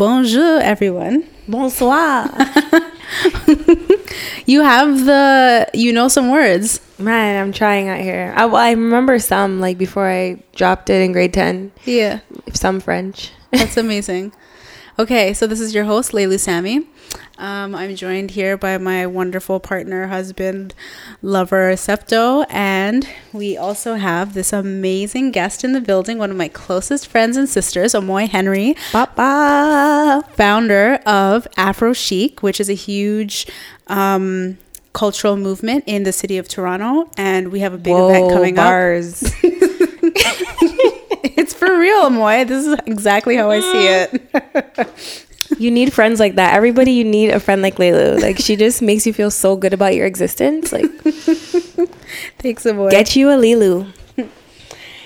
Bonjour, everyone. Bonsoir. You have some words. Man, I'm trying out here. I remember some, like, before I dropped it in grade 10. Yeah. Some French. That's amazing. Okay, so this is your host, Leilu Sammy. I'm joined here by my wonderful partner, husband, lover, Septo. And we also have this amazing guest in the building, one of my closest friends and sisters, Amoy Henry, founder of AfroChic, which is a huge cultural movement in the city of Toronto. And we have a big event coming up. It's for real, Amoy. This is exactly how I see it. You need friends like that. Everybody, you need a friend like Leilu. Like, she just makes you feel so good about your existence. Like, thanks, Amoy. Get you a Leilu.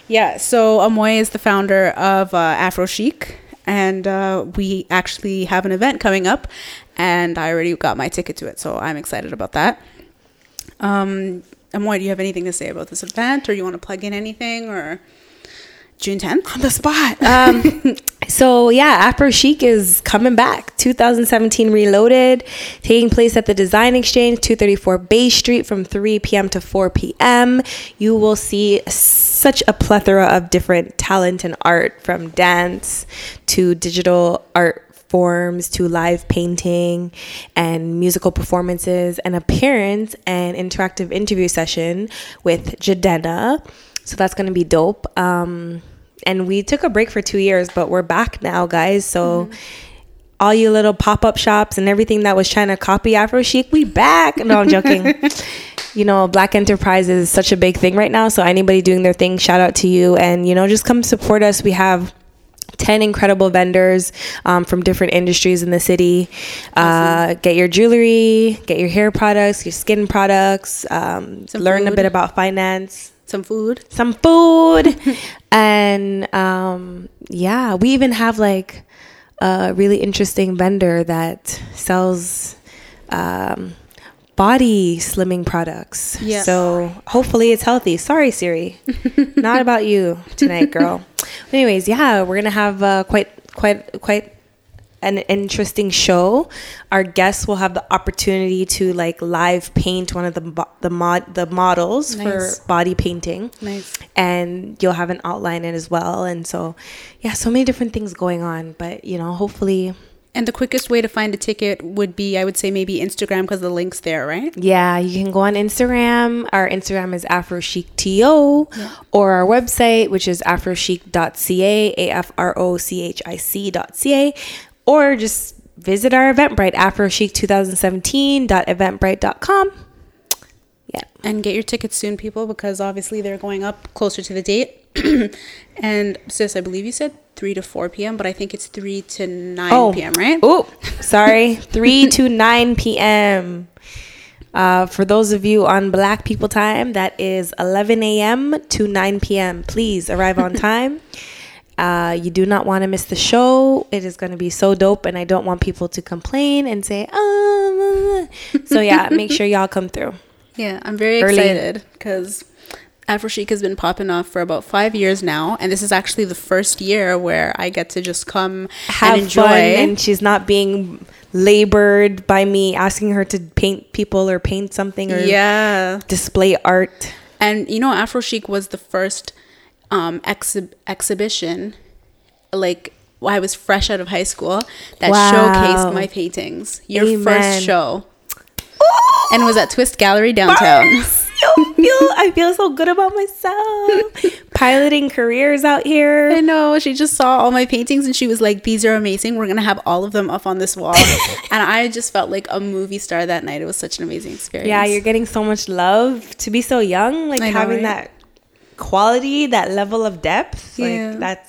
Yeah, so Amoy is the founder of AfroChic, and we actually have an event coming up, and I already got my ticket to it, so I'm excited about that. Amoy, do you have anything to say about this event, or you want to plug in anything, or... June 10th on the spot. So yeah, AfroChic is coming back. 2017 Reloaded, taking place at the Design Exchange, 234 Bay Street from 3 p.m. to 4 p.m. You will see such a plethora of different talent and art, from dance to digital art forms to live painting and musical performances, an appearance and interactive interview session with Jadena. So that's going to be dope. And we took a break for 2 years, but we're back now, guys. So all you little pop-up shops and everything that was trying to copy AfroChic, we back. No, I'm joking. You know, Black enterprise is such a big thing right now. So anybody doing their thing, shout out to you. And, you know, just come support us. We have 10 incredible vendors from different industries in the city. Awesome. Get your jewelry, get your hair products, your skin products, learn a bit about finance. Some food. And yeah, we even have like a really interesting vendor that sells body slimming products. Yeah. So hopefully it's healthy. Sorry, Siri. Not about you tonight, girl. Anyways, yeah, we're going to have quite an interesting show. Our guests will have the opportunity to like live paint one of the models. Nice. For body painting. Nice. And you'll have an outline in as well. And so yeah, so many different things going on, but you know, hopefully. And the quickest way to find a ticket would be, I would say, maybe Instagram, because the link's there, right? Yeah, you can go on Instagram. Our Instagram is AfroChicTO, yeah. Or our website, which is afrochic.ca, AfroChic.ca. Or just visit our Eventbrite, AfroChic2017.eventbrite.com. Yeah. And get your tickets soon, people, because obviously they're going up closer to the date. And sis, I believe you said 3 to 4 p.m., but I think it's 3 to 9 p.m., right? Oh, sorry. 3 to 9 p.m. For those of you on Black people time, that is 11 a.m. to 9 p.m. Please arrive on time. You do not want to miss the show. It is going to be so dope, and I don't want people to complain and say, So yeah, make sure y'all come through. Yeah, I'm very excited because AfroChic has been popping off for about 5 years now, and this is actually the first year where I get to just come have and enjoy. Fun, and she's not being labored by me asking her to paint people or paint something or display art. And you know, AfroChic was the first exhibition, like, I was fresh out of high school, that showcased my paintings. Your first show. Ooh! And it was at Twist Gallery downtown. I feel so good about myself. Piloting careers out here. I know. She just saw all my paintings and she was like, these are amazing. We're going to have all of them up on this wall. And I just felt like a movie star that night. It was such an amazing experience. Yeah, you're getting so much love to be so young. Like, having that quality, that level of depth. Yeah. Like,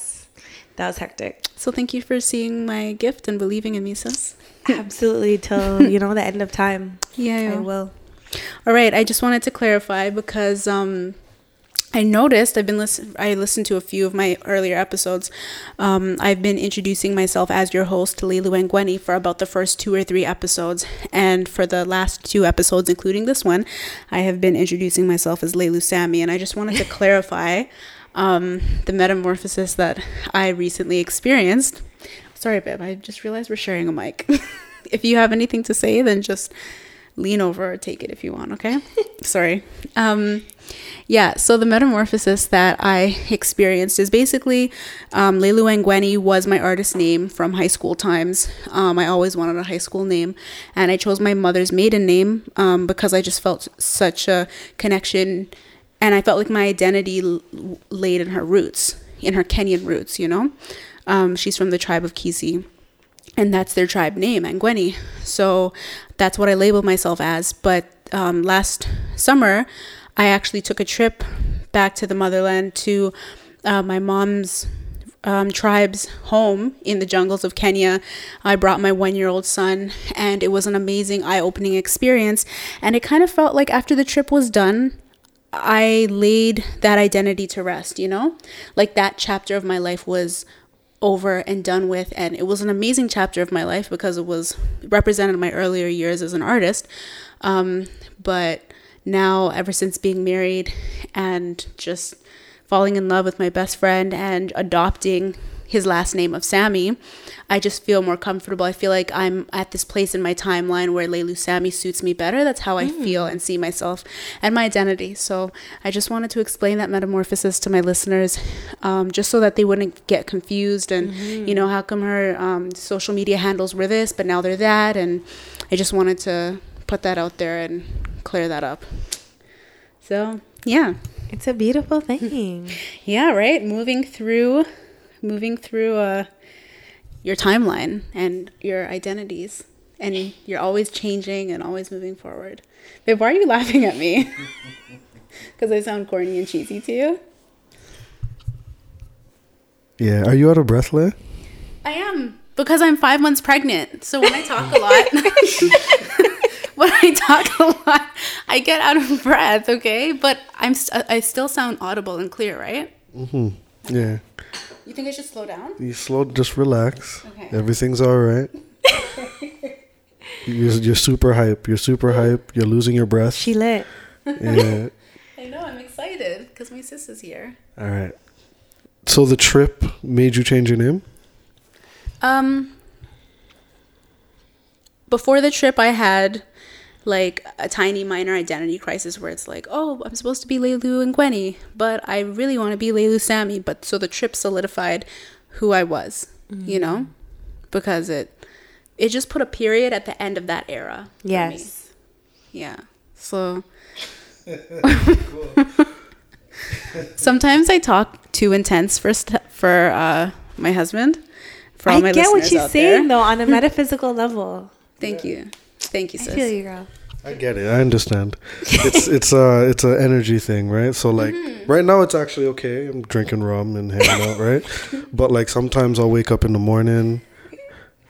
that was hectic. So thank you for seeing my gift and believing in me, sis. Absolutely. Till, you know, the end of time. Yeah. I will. All right, I just wanted to clarify because I noticed I listened to a few of my earlier episodes. I've been introducing myself as your host, Leilu and Gwenny, for about the first 2 or 3 episodes. And for the last 2 episodes, including this one, I have been introducing myself as Leilu Sammy. And I just wanted to clarify the metamorphosis that I recently experienced. Sorry, babe. I just realized we're sharing a mic. If you have anything to say, then just lean over or take it if you want, okay? Sorry. Yeah, so the metamorphosis that I experienced is basically Leilu Angweni was my artist name from high school times. I always wanted a high school name, and I chose my mother's maiden name because I just felt such a connection, and I felt like my identity laid in her roots, in her Kenyan roots, you know? She's from the tribe of Kisi. And that's their tribe name, Angweni. So that's what I labeled myself as. But last summer, I actually took a trip back to the motherland to my mom's tribe's home in the jungles of Kenya. I brought my one-year-old son, and it was an amazing, eye-opening experience. And it kind of felt like after the trip was done, I laid that identity to rest, you know? Like that chapter of my life was over and done with, and it was an amazing chapter of my life because it was represented my earlier years as an artist, but now ever since being married and just falling in love with my best friend and adopting his last name of Sammy, I just feel more comfortable. I feel like I'm at this place in my timeline where Leilu Sammy suits me better. That's how I feel and see myself and my identity. So I just wanted to explain that metamorphosis to my listeners, just so that they wouldn't get confused and, you know, how come her social media handles were this, but now they're that. And I just wanted to put that out there and clear that up. So, yeah. It's a beautiful thing. Yeah, right? Moving through your timeline and your identities, and you're always changing and always moving forward. Babe, why are you laughing at me? Because I sound corny and cheesy to you? Yeah. Are you out of breath, Leigh? I am, because I'm 5 months pregnant. So when I talk a lot... When I talk a lot, I get out of breath, okay? But I still sound audible and clear, right? Mm-hmm. Yeah. You think I should slow down? Just relax. Okay. Everything's all right. You're super hype. You're losing your breath. She lit. Yeah. I know. I'm excited because my sis is here. All right. So the trip made you change your name? Before the trip, I had like a tiny minor identity crisis where it's like, oh, I'm supposed to be Leilu Angweni, but I really want to be Leilu Sammy. But so the trip solidified who I was, you know, because it just put a period at the end of that era. Yes. For me. Yeah. So sometimes I talk too intense for my husband. For all my listeners out there. I get what she's saying though on a metaphysical level. Thank you, sis. I feel you, girl. I get it. I understand. It's an energy thing, right? So like right now it's actually okay. I'm drinking rum and hanging out, right? But like sometimes I'll wake up in the morning,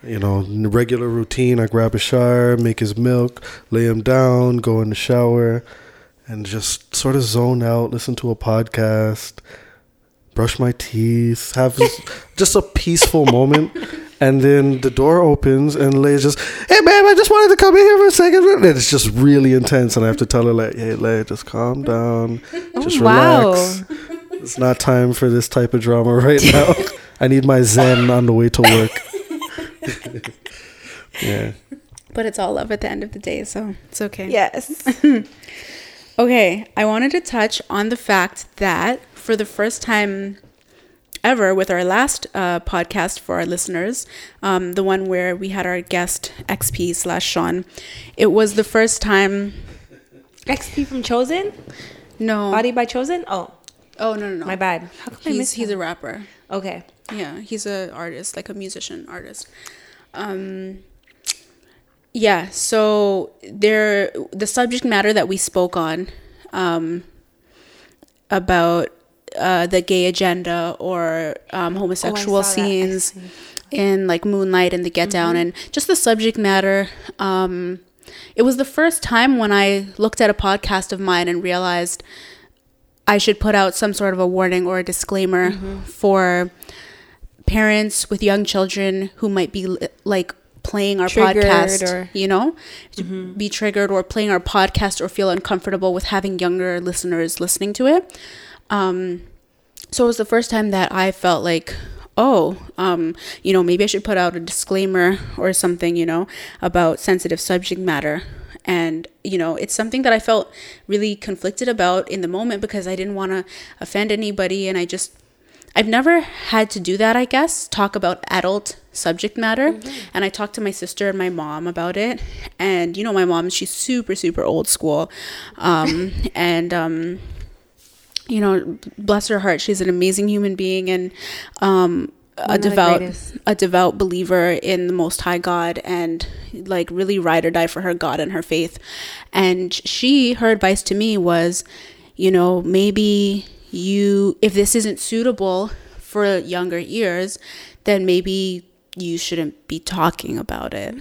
you know, regular routine. I grab a shower, make his milk, lay him down, go in the shower, and just sort of zone out, listen to a podcast, brush my teeth, have just a peaceful moment. And then the door opens and Leigh's just, hey, babe, I just wanted to come in here for a second. And it's just really intense. And I have to tell her, like, hey, Leigh, just calm down. Just relax. It's not time for this type of drama right now. I need my zen on the way to work. Yeah. But it's all love at the end of the day, so it's okay. Yes. Okay. I wanted to touch on the fact that for the first time ever, with our last podcast for our listeners, the one where we had our guest XP/Sean, it was the first time. XP from Chosen? No. Body by Chosen? Oh no. My bad. How come I missed him? He's a rapper. Okay. Yeah, he's an artist, like a musician artist. Yeah. So the subject matter that we spoke on about. The gay agenda or homosexual scenes in like Moonlight and the Get Down and just the subject matter. It was the first time when I looked at a podcast of mine and realized I should put out some sort of a warning or a disclaimer for parents with young children who might be like playing our podcast, or, you know, be triggered or playing our podcast or feel uncomfortable with having younger listeners listening to it. So it was the first time that I felt like maybe I should put out a disclaimer or something, about sensitive subject matter. And, it's something that I felt really conflicted about in the moment because I didn't want to offend anybody. And I've never had to do that, I guess, talk about adult subject matter. Mm-hmm. And I talked to my sister and my mom about it. And, my mom, she's super, super old school. Bless her heart, she's an amazing human being and a devout believer in the Most High God, and like really ride or die for her God and her faith. And her advice to me was, maybe if this isn't suitable for younger ears, then maybe you shouldn't be talking about it.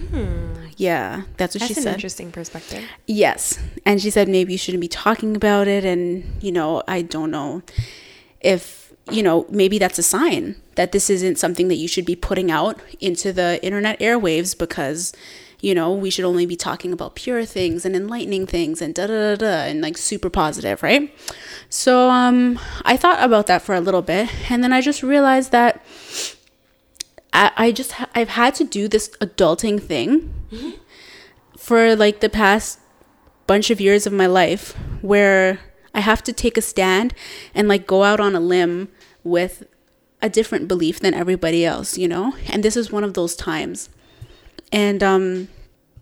Yeah, that's what she said. That's an interesting perspective. Yes. And she said, maybe you shouldn't be talking about it. And, I don't know if, maybe that's a sign that this isn't something that you should be putting out into the internet airwaves, because, we should only be talking about pure things and enlightening things and and like super positive, right? So I thought about that for a little bit. And then I just realized that I've had to do this adulting thing for like the past bunch of years of my life, where I have to take a stand and like go out on a limb with a different belief than everybody else, and this is one of those times. And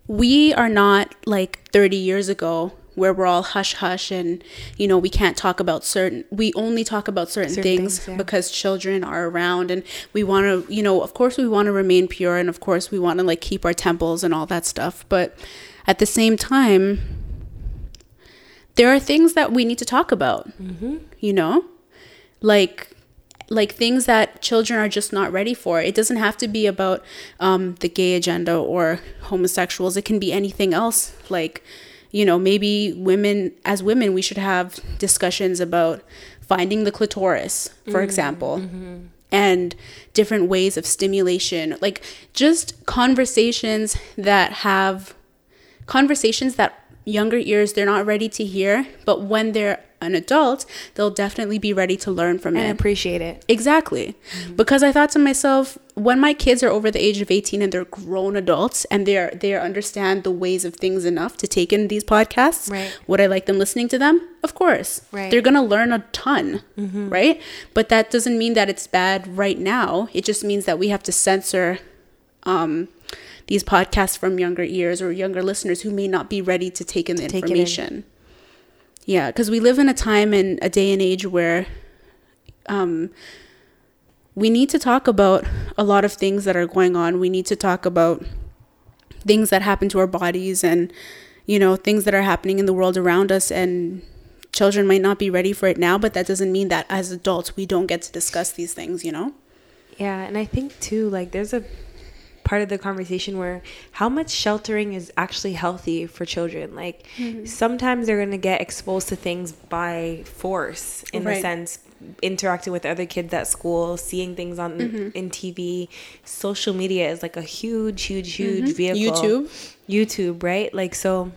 we are not like 30 years ago where we're all hush hush and we can't talk about we only talk about certain things yeah. because children are around, and we want to of course we want to remain pure, and of course we want to like keep our temples and all that stuff, but at the same time there are things that we need to talk about. Mm-hmm. Like things that children are just not ready for. It doesn't have to be about the gay agenda or homosexuals. It can be anything else, like maybe women, we should have discussions about finding the clitoris, for example, and different ways of stimulation, like just conversations that younger ears, they're not ready to hear, but when they're an adult, they'll definitely be ready to learn from and it. And appreciate it. Exactly. Mm-hmm. Because I thought to myself, when my kids are over the age of 18 and they're grown adults and they understand the ways of things enough to take in these podcasts, right. Would I like them listening to them? Of course. Right. They're going to learn a ton, right? But that doesn't mean that it's bad right now. It just means that we have to censor these podcasts from younger ears or younger listeners who may not be ready to take in the information. Yeah, because we live in a time and a day and age where we need to talk about a lot of things that are going on. We need to talk about things that happen to our bodies and, things that are happening in the world around us. And children might not be ready for it now, but that doesn't mean that as adults we don't get to discuss these things, Yeah, and I think too, like there's a part of the conversation where how much sheltering is actually healthy for children. Like sometimes they're going to get exposed to things by force in the sense, interacting with other kids at school, seeing things on in TV. Social media is like a huge vehicle. YouTube, right? Like, so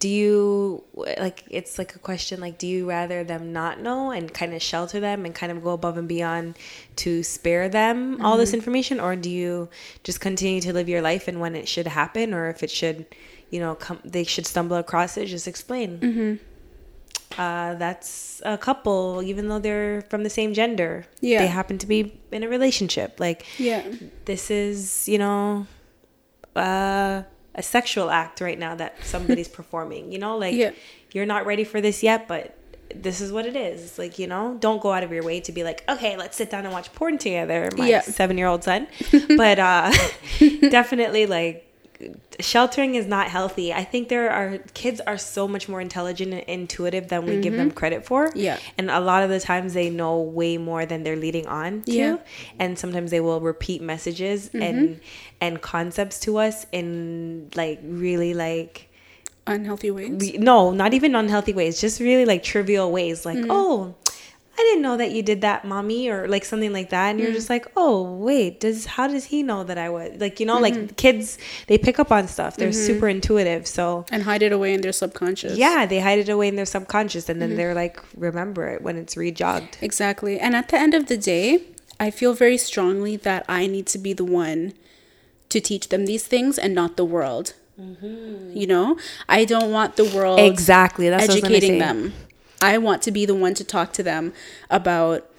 do you, like, it's like a question, like, do you rather them not know and kind of shelter them and kind of go above and beyond to spare them all this information? Or do you just continue to live your life, and when it should happen, or if it should, they should stumble across it, just explain. That's a couple, even though they're from the same gender. Yeah. They happen to be in a relationship. Like, this is, a sexual act right now that somebody's performing, you're not ready for this yet, but this is what it is. It's like, don't go out of your way to be like, okay, let's sit down and watch porn together, my 7-year-old son. But definitely, like, sheltering is not healthy. I think kids are so much more intelligent and intuitive than we give them credit for. Yeah. And a lot of the times they know way more than they're leading on to. Yeah. And sometimes they will repeat messages and concepts to us in like really like unhealthy ways. No, not even unhealthy ways, just really like trivial ways, like, oh, I didn't know that you did that, mommy, or like something like that. And you're just like, oh, wait, how does he know that I was like, like kids, they pick up on stuff. They're super intuitive. So, and hide it away in their subconscious. Yeah. They hide it away in their subconscious. And then they're like, remember it when it's re-jogged. Exactly. And at the end of the day, I feel very strongly that I need to be the one to teach them these things and not the world. Mm-hmm. You know, I don't want the world exactly that's educating them. I want to be the one to talk to them about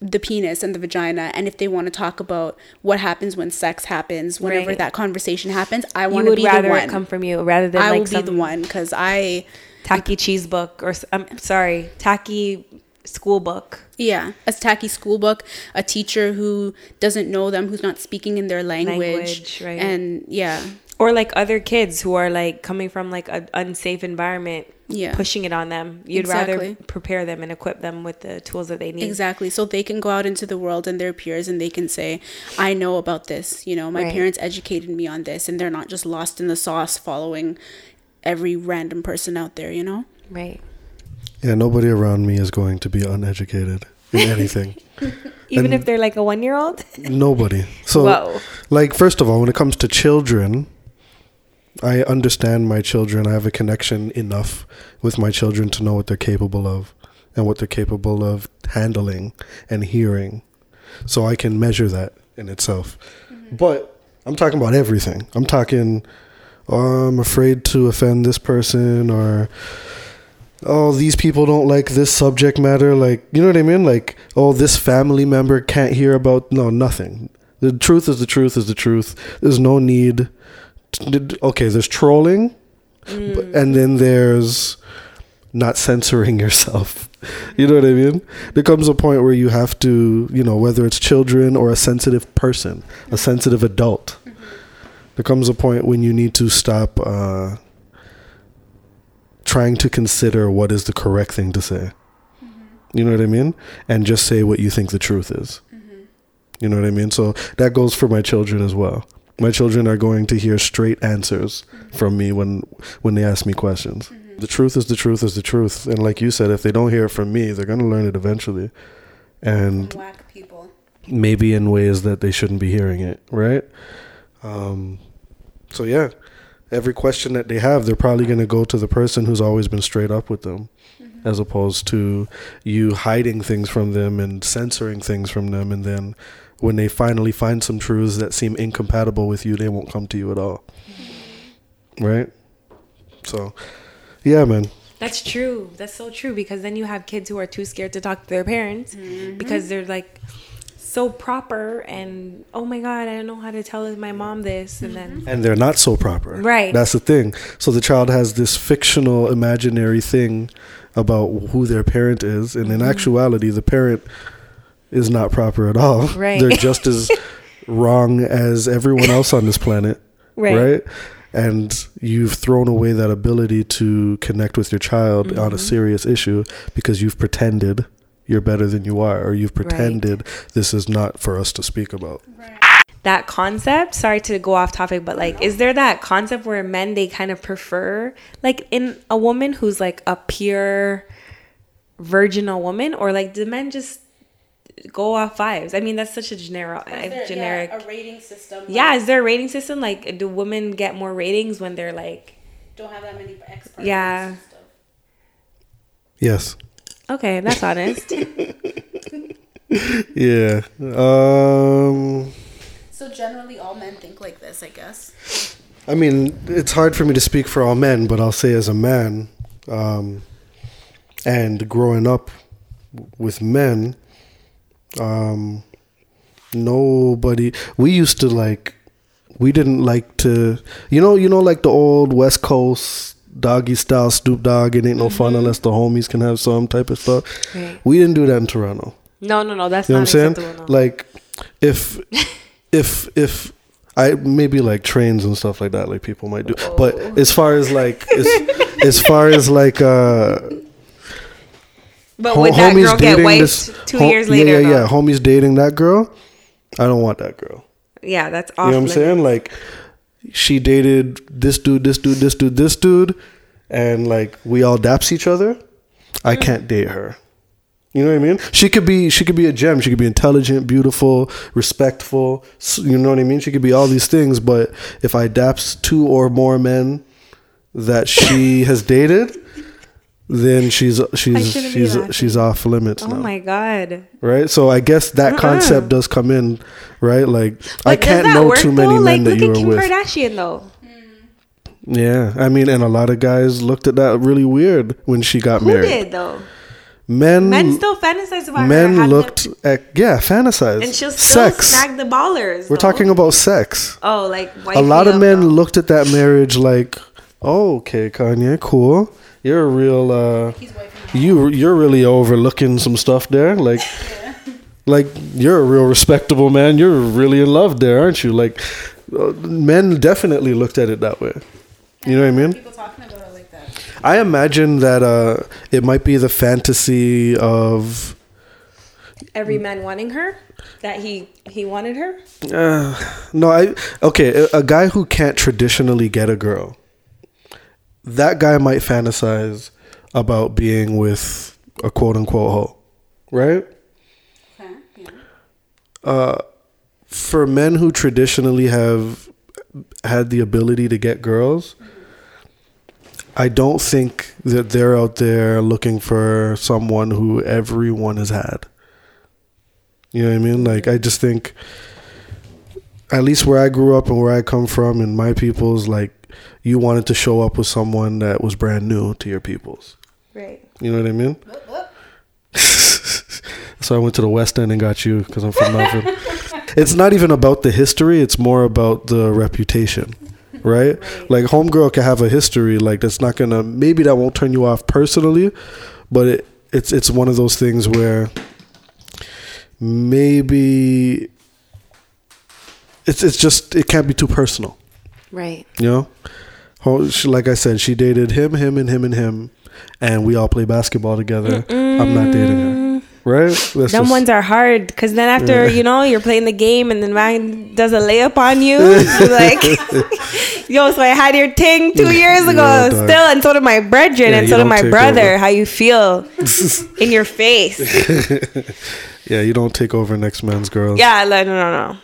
the penis and the vagina, and if they want to talk about what happens when sex happens, whenever that conversation happens, I want to be the one. You would rather it come from you rather than I will be the one, because I tacky cheese book or tacky school book. Yeah, a tacky school book, a teacher who doesn't know them, who's not speaking in their language right? And yeah. Or like other kids who are like coming from like an unsafe environment, pushing it on them. You'd rather prepare them and equip them with the tools that they need. Exactly. So they can go out into the world and their peers and they can say, I know about this. You know, my parents educated me on this, and they're not just lost in the sauce following every random person out there, you know? Right. Yeah, nobody around me is going to be uneducated in anything. Even if they're like a 1-year-old? Nobody. So like, first of all, when it comes to children, I understand my children. I have a connection enough with my children to know what they're capable of and what they're capable of handling and hearing. So I can measure that in itself. Mm-hmm. But I'm talking about everything. I'm talking, oh, I'm afraid to offend this person, or, oh, these people don't like this subject matter. Like, you know what I mean? Like, oh, this family member can't hear about, no, nothing. The truth is the truth is the truth. There's no need. Okay, there's trolling, and then there's not censoring yourself. You know what I mean? There comes a point where you have to, you know, whether it's children or a sensitive person, a sensitive adult, there comes a point when you need to stop trying to consider what is the correct thing to say. You know what I mean? And just say what you think the truth is. You know what I mean? So that goes for my children as well. My children are going to hear straight answers from me when they ask me questions. The truth is the truth is the truth. And like you said, if they don't hear it from me, they're going to learn it eventually. And whack people. Maybe in ways that they shouldn't be hearing it, right? So yeah, every question that they have, they're probably going to go to the person who's always been straight up with them, as opposed to you hiding things from them and censoring things from them, and then when they finally find some truths that seem incompatible with you, they won't come to you at all. Right? So, yeah, man. That's true. That's so true, because then you have kids who are too scared to talk to their parents because they're like so proper and, oh my God, I don't know how to tell my mom this. And they're not so proper. Right. That's the thing. So the child has this fictional imaginary thing about who their parent is. And in actuality, the parent is not proper at all. Right. They're just as wrong as everyone else on this planet. Right. And you've thrown away that ability to connect with your child on a serious issue because you've pretended you're better than you are, or you've pretended this is not for us to speak about. That concept, sorry to go off topic, but like, is there that concept where men, they kind of prefer, like in a woman who's like a pure virginal woman, or like do men just go off vibes? I mean, that's such a generic a rating system. Is there a rating system? Like, do women get more ratings when they're like don't have that many ex partners? Yes. Okay, that's honest. Yeah. So generally all men think like this, I guess. I mean, it's hard for me to speak for all men, but I'll say as a man, and growing up with men, nobody, we used to like, we didn't like to, you know, like the old West Coast doggy style Snoop Dogg, it ain't no fun unless the homies can have some type of stuff. We didn't do that in Toronto. No, that's, you know, not what I'm saying? No. Like if I maybe like trains and stuff like that, like people might do, but as far as like, but would that girl get wiped 2 years later? Yeah. Homie's dating that girl. I don't want that girl. Yeah, that's awful. You know what I'm saying? Like, she dated this dude, and like we all daps each other. I can't date her. You know what I mean? She could be a gem. She could be intelligent, beautiful, respectful. You know what I mean? She could be all these things, but if I daps 2 or more men that she has dated, then she's off limits now. Oh my God. Right? So I guess that concept does come in, right? Like, but I can't know too many men that you were with. Look at Kim Kardashian though. Yeah, I mean, and a lot of guys looked at that really weird when she got married. Who did though? Men still fantasize about her. Men looked at, fantasize. And she'll still snag the ballers. We're talking about sex. Oh, like a lot of men looked at that marriage like, oh, okay, Kanye, cool. You're a real, you're really overlooking some stuff there. Like, like you're a real respectable man. You're really in love there, aren't you? Like, men definitely looked at it that way. You know what I mean? People talking about it like that. I imagine that it might be the fantasy of every man wanting her, that he wanted her. A guy who can't traditionally get a girl, that guy might fantasize about being with a quote unquote hoe, right? Okay. Yeah. For men who traditionally have had the ability to get girls, I don't think that they're out there looking for someone who everyone has had. You know what I mean? Like, I just think, at least where I grew up and where I come from and my people's, like, you wanted to show up with someone that was brand new to your people's. Right. You know what I mean? So I went to the West End and got you because I'm from Malvern. It's not even about the history. It's more about the reputation, right? Right. Like, homegirl can have a history. Like, that's not going to, maybe that won't turn you off personally, but it's one of those things where maybe it's just, it can't be too personal. Right. You know, like I said, she dated him, and we all play basketball together. Mm-mm. I'm not dating her. Right? Them ones are hard because then after, you're playing the game and then Ryan does a layup on you. You're like, yo, so I had your ting 2 years ago still, and so did my brethren and so did my brother. Over. How you feel in your face. Yeah, you don't take over next man's girl. Yeah, no.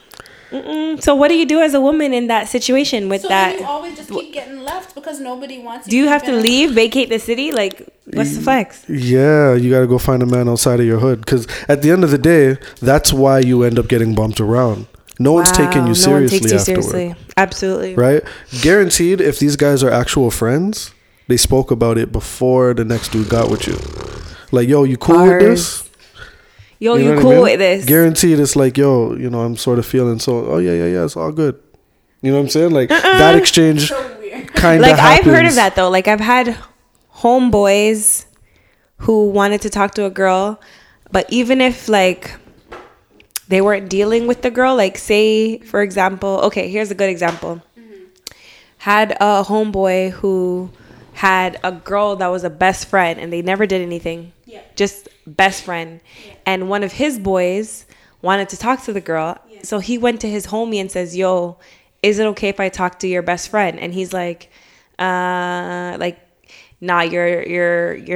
Mm-mm. So what do you do as a woman in that situation with that? You always just keep getting left because nobody wants you. Do you have to leave, vacate the city? Like, what's the flex? Yeah, you got to go find a man outside of your hood because at the end of the day, that's why you end up getting bumped around. No one's taking you seriously afterward. Absolutely. Right? Guaranteed, if these guys are actual friends, they spoke about it before the next dude got with you. Like, yo, you cool with this? Yo, you cool with this? Guaranteed, it's like, yo, I'm sort of feeling so. Oh yeah, it's all good. You know what I'm saying? Like that exchange kind of. Like happens. I've heard of that though. Like I've had homeboys who wanted to talk to a girl, but even if like they weren't dealing with the girl, like say for example, okay, here's a good example. Mm-hmm. Had a homeboy who had a girl that was a best friend, and they never did anything. Yeah. Just best friend. Yeah. And one of his boys wanted to talk to the girl. Yeah. So he went to his homie and says, yo, is it okay if I talk to your best friend? And he's like, nah, you're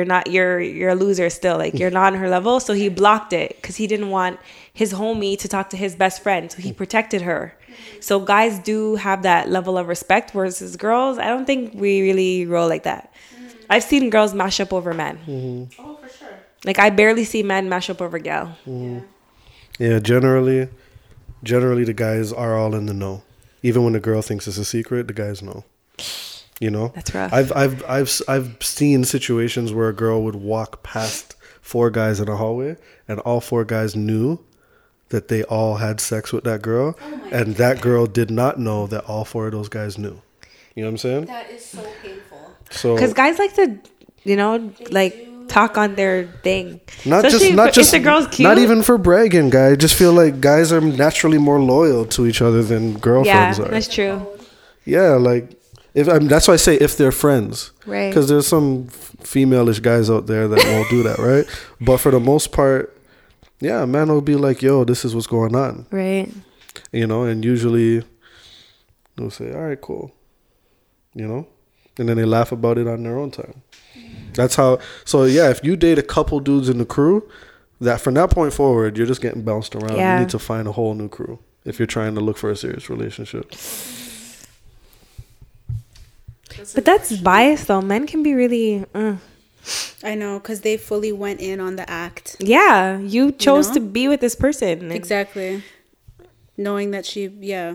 a loser still. Like, you're not on her level. So he blocked it because he didn't want his homie to talk to his best friend. So he protected her. Mm-hmm. So guys do have that level of respect versus girls. I don't think we really roll like that. Mm-hmm. I've seen girls mash up over men. Mm-hmm. Oh, for sure. Like, I barely see men mash up over gal. Mm. Yeah, generally the guys are all in the know. Even when the girl thinks it's a secret, the guys know. You know? That's rough. I've seen situations where a girl would walk past four guys in a hallway, and all four guys knew that they all had sex with that girl, and that girl did not know that all four of those guys knew. You know what I'm saying? That is so painful. So, because guys like to, talk on their thing. Not just the girl's cute. Not even for bragging, guy. I just feel like guys are naturally more loyal to each other than girlfriends are. That's true. Yeah, like that's why I say if they're friends. Right. Because there's some female-ish guys out there that won't do that, right? But for the most part, yeah, a man will be like, yo, this is what's going on. Right. And usually they'll say, all right, cool. And then they laugh about it on their own time. That's how. So yeah, if you date a couple dudes in the crew, that from that point forward, you're just getting bounced around. Yeah. You need to find a whole new crew if you're trying to look for a serious relationship. But that's biased though. Men can be really. I know, because they fully went in on the act. Yeah, you chose to be with this person. Exactly. Knowing that she, yeah.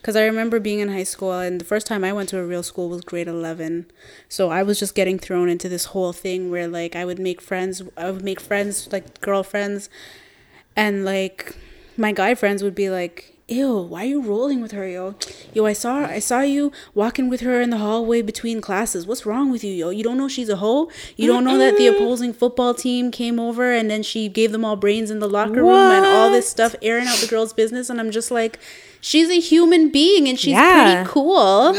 Because I remember being in high school, and the first time I went to a real school was grade 11. So I was just getting thrown into this whole thing where, like, I would make friends, like, girlfriends. And, like, my guy friends would be like, ew, why are you rolling with her, yo? Yo, I saw you walking with her in the hallway between classes. What's wrong with you, yo? You don't know she's a hoe? You don't know that the opposing football team came over and then she gave them all brains in the locker room and all this stuff, airing out the girl's business? And I'm just like, she's a human being and she's pretty cool,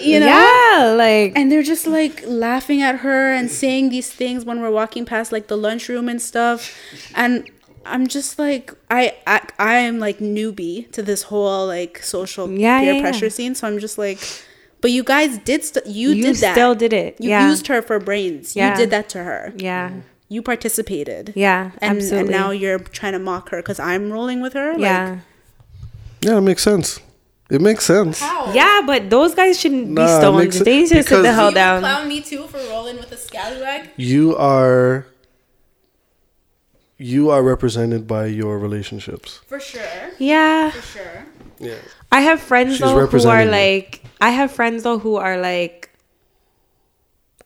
you know? Yeah, like... And they're just, like, laughing at her and saying these things when we're walking past, like, the lunchroom and stuff. And... I'm just like, I am like newbie to this whole like social peer pressure scene. So I'm just like, but you guys did that. You still did it. You used her for brains. Yeah. You did that to her. Yeah. You participated. Yeah, and, absolutely. And now you're trying to mock her because I'm rolling with her. Yeah. Like, yeah, it makes sense. It makes sense. How? Yeah, but those guys shouldn't be stoned. They should sit the hell down. You clown me too for rolling with a scallywag? You are represented by your relationships. For sure. Yeah. For sure. Yeah. I have friends though who are like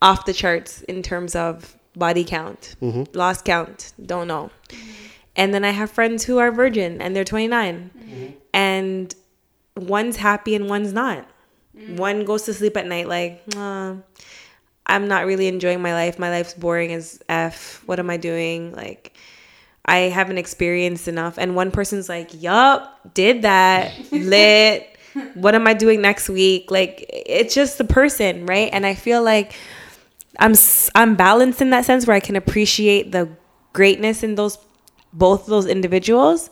off the charts in terms of body count, lost count, don't know. Mm-hmm. And then I have friends who are virgin and they're 29. Mm-hmm. And one's happy and one's not. Mm-hmm. One goes to sleep at night like, I'm not really enjoying my life. My life's boring as F. What am I doing? Like, I haven't experienced enough. And one person's like, yup, did that. Lit. What am I doing next week? Like, it's just the person, right? And I feel like I'm balanced in that sense where I can appreciate the greatness in both of those individuals.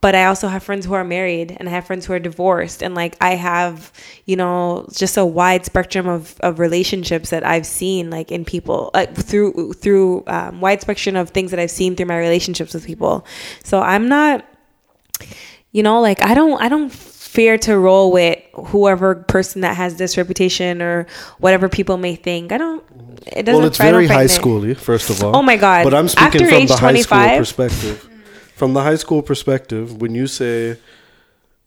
But I also have friends who are married and I have friends who are divorced. And like, I have, you know, just a wide spectrum of relationships that I've seen like in people through wide spectrum of things that I've seen through my relationships with people. So I'm not, you know, like, I don't fear to roll with whoever person that has this reputation or whatever people may think. It's very high schooly, first of all. Oh my God. But I'm speaking from the high school perspective. From the high school perspective, when you say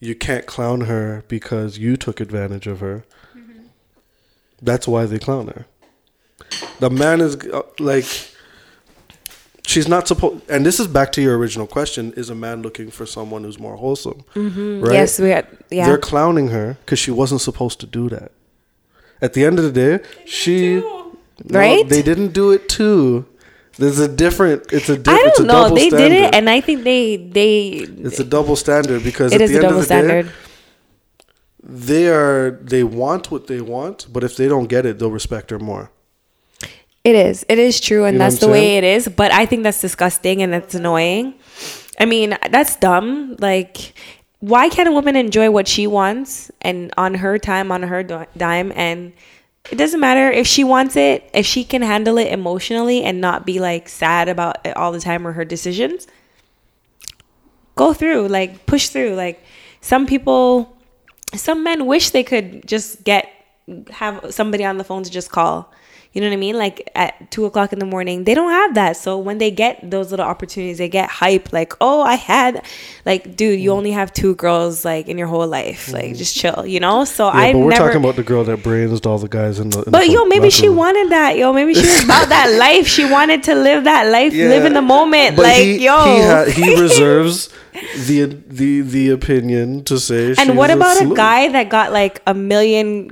you can't clown her because you took advantage of her, that's why they clown her. The man is like, she's not supposed, and this is back to your original question, is a man looking for someone who's more wholesome, right? Yes, they're clowning her because she wasn't supposed to do that. At the end of the day, they didn't do it too. It's a different. I don't know. They did it, and I think they. It's a double standard because at the end of the day, they want what they want, but if they don't get it, they'll respect her more. It is. It is true, and that's the way it is. But I think that's disgusting and that's annoying. I mean, that's dumb. Like, why can't a woman enjoy what she wants and on her time, on her dime, and? It doesn't matter if she wants it, if she can handle it emotionally and not be like sad about it all the time or her decisions. Go through, like push through. Like some men wish they could just have somebody on the phone to just call. You know what I mean? Like at 2:00 in the morning, they don't have that. So when they get those little opportunities, they get hype. Like, oh, I had, like, dude, you only have 2 girls like in your whole life. Like, just chill, you know. So yeah, I. But we're talking about the girl that brainsed all the guys in the. But yo, maybe she wanted that. Yo, maybe she was about that life. She wanted to live that life, live in the moment. But like, he reserves the opinion to say. And what about a guy that got like a million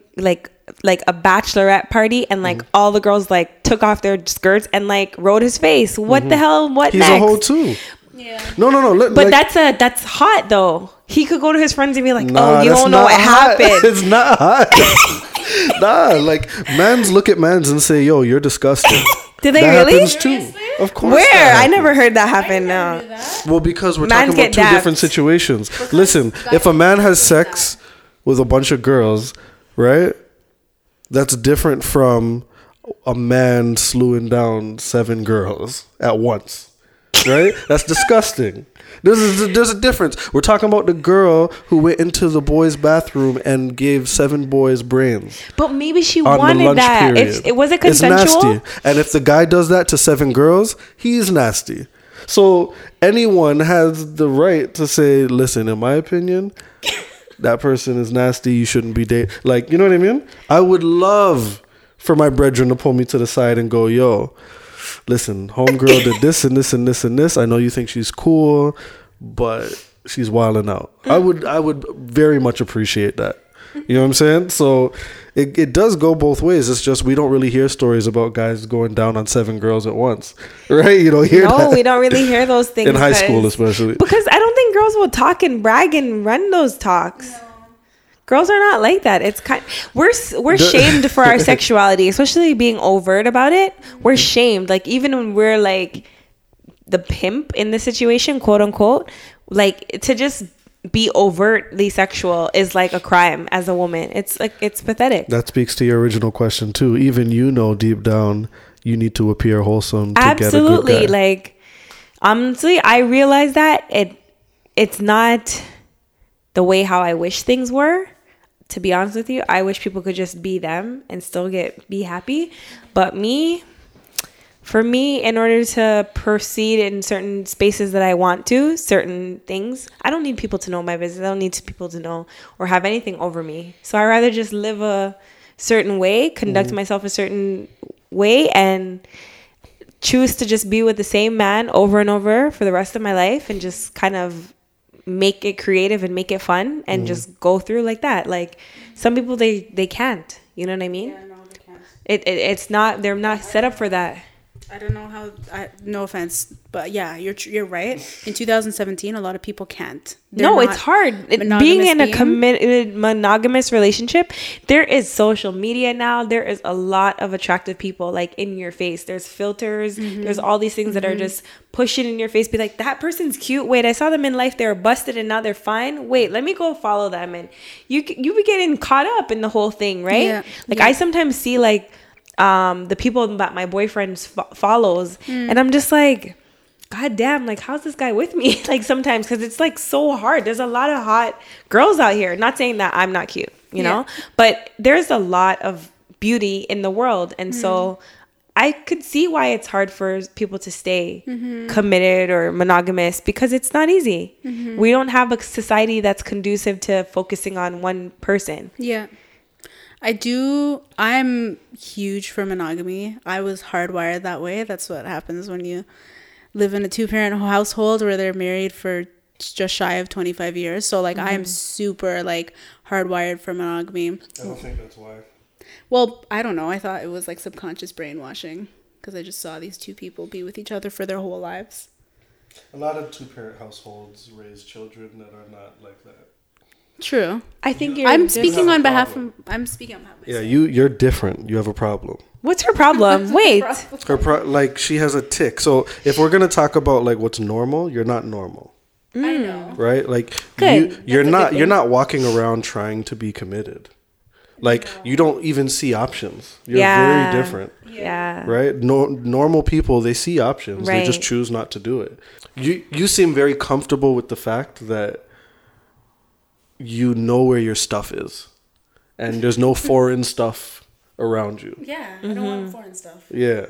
like a bachelorette party and like all the girls like took off their skirts and like rode his face? What the hell? What he's next? He's a hoe too. Yeah. No. But like, that's hot though. He could go to his friends and be like, "Oh, you don't know what happened." It's not hot. Like mans look at mans and say, "Yo, you're disgusting." Did they that really? Too. Of course. Where? I never heard that happen. No. Well, because we're talking about two different situations. Because listen, if a man has sex with a bunch of girls, right? That's different from a man slewing down 7 girls at once. right? That's disgusting. There's a difference. We're talking about the girl who went into the boys' bathroom and gave 7 boys brains. But maybe she wanted that. It wasn't consensual. It's nasty. And if the guy does that to 7 girls, he's nasty. So anyone has the right to say, listen, in my opinion, that person is nasty. You shouldn't be dating. Like, you know what I mean? I would love for my brethren to pull me to the side and go, yo, listen, homegirl did this and this and this and this. I know you think she's cool, but she's wilding out. I would very much appreciate that. You know what I'm saying? So it does go both ways. It's just we don't really hear stories about guys going down on 7 girls at once, right? You don't hear that. No, we don't really hear those things. In high school especially. Because I don't think girls will talk and brag and run those talks. No. Girls are not like that. It's kind. We're shamed for our sexuality, especially being overt about it. We're shamed. Like, even when we're like the pimp in the situation, quote unquote, like to just be overtly sexual is like a crime as a woman. It's like, it's pathetic. That speaks to your original question too. Even, you know, deep down, you need to appear wholesome to absolutely get a good guy. Like, honestly, I realize that it's not the way how I wish things were. To be honest with you, I wish people could just be them and still be happy. But for me, in order to proceed in certain spaces that I want to, certain things, I don't need people to know my business. I don't need people to know or have anything over me. So I rather just live a certain way, conduct myself a certain way, and choose to just be with the same man over and over for the rest of my life, and just kind of make it creative and make it fun and just go through like that. Like, some people, they can't, you know what I mean? Yeah, no, they can't. It's not, they're not set up for that. I don't know how, no offense, but yeah, you're right. In 2017, a lot of people can't. No, it's hard. Being in a committed monogamous relationship, there is social media now. There is a lot of attractive people, like, in your face. There's filters. Mm-hmm. There's all these things that are just pushing in your face. Be like, that person's cute. Wait, I saw them in life. They were busted and now they're fine. Wait, let me go follow them. And you be getting caught up in the whole thing, right? Yeah. Like, yeah. I sometimes see, like, the people that my boyfriend follows, and I'm just like, God damn, like, how's this guy with me? Like, sometimes, because it's like so hard. There's a lot of hot girls out here. Not saying that I'm not cute, you know, but there's a lot of beauty in the world, and so I could see why it's hard for people to stay committed or monogamous, because it's not easy. Mm-hmm. We don't have a society that's conducive to focusing on one person. Yeah. I'm huge for monogamy. I was hardwired that way. That's what happens when you live in a 2-parent household where they're married for just shy of 25 years. So, like, I am super, like, hardwired for monogamy. I don't think that's why. Well, I don't know. I thought it was, like, subconscious brainwashing, because I just saw these two people be with each other for their whole lives. A lot of 2-parent households raise children that are not like that. True. I think I'm speaking on behalf of myself. Yeah, you're different. You have a problem. What's her problem? Wait. Like, she has a tick. So if we're going to talk about, like, what's normal, you're not normal. I know. Right? Like, you're not walking around trying to be committed. Like, you don't even see options. You're very different. Yeah. Right? Normal people, they see options. Right. They just choose not to do it. You seem very comfortable with the fact that you know where your stuff is, and there's no foreign stuff around you. Yeah, I don't want foreign stuff. Yeah,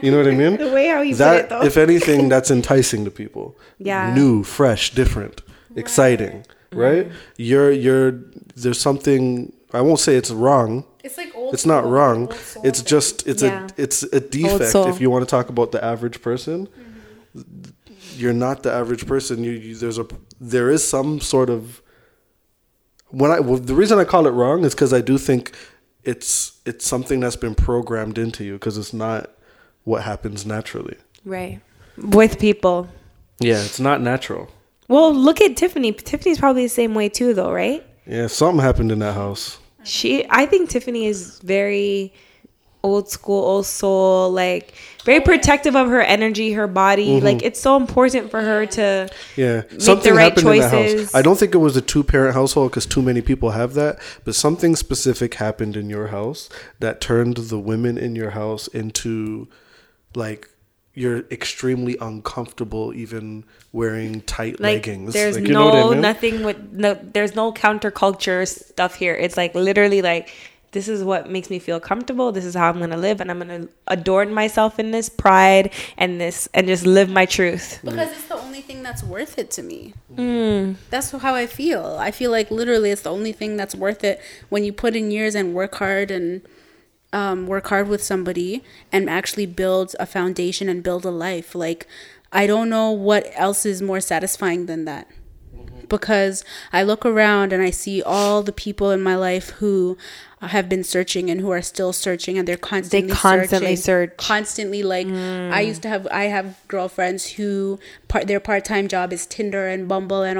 you know what I mean? The way how you put it, though. If anything, that's enticing to people. Yeah. New, fresh, different, exciting, right? You're there's something, I won't say it's wrong. It's like old. It's not wrong. It's just, it's a defect. If you want to talk about the average person, you're not the average person. There is some sort of, the reason I call it wrong is because I do think it's something that's been programmed into you, because it's not what happens naturally. Right. With people. Yeah, it's not natural. Well, look at Tiffany. Tiffany's probably the same way too, though, right? Yeah, something happened in that house. I think Tiffany is very old school, old soul, like, very protective of her energy, her body. Like, it's so important for her to make the right choices. I don't think it was a 2-parent household, because too many people have that, but something specific happened in your house that turned the women in your house into, like, you're extremely uncomfortable even wearing tight leggings. There's like, there's no counterculture stuff here. It's like literally like, this is what makes me feel comfortable. This is how I'm going to live. And I'm going to adorn myself in this pride and this, and just live my truth. Because it's the only thing that's worth it to me. Mm. That's how I feel. I feel like literally it's the only thing that's worth it when you put in years and work hard and work hard with somebody and actually build a foundation and build a life. Like, I don't know what else is more satisfying than that. Because I look around and I see all the people in my life who have been searching and who are still searching, and they're constantly searching. Like, I have girlfriends who their part-time job is Tinder and Bumble and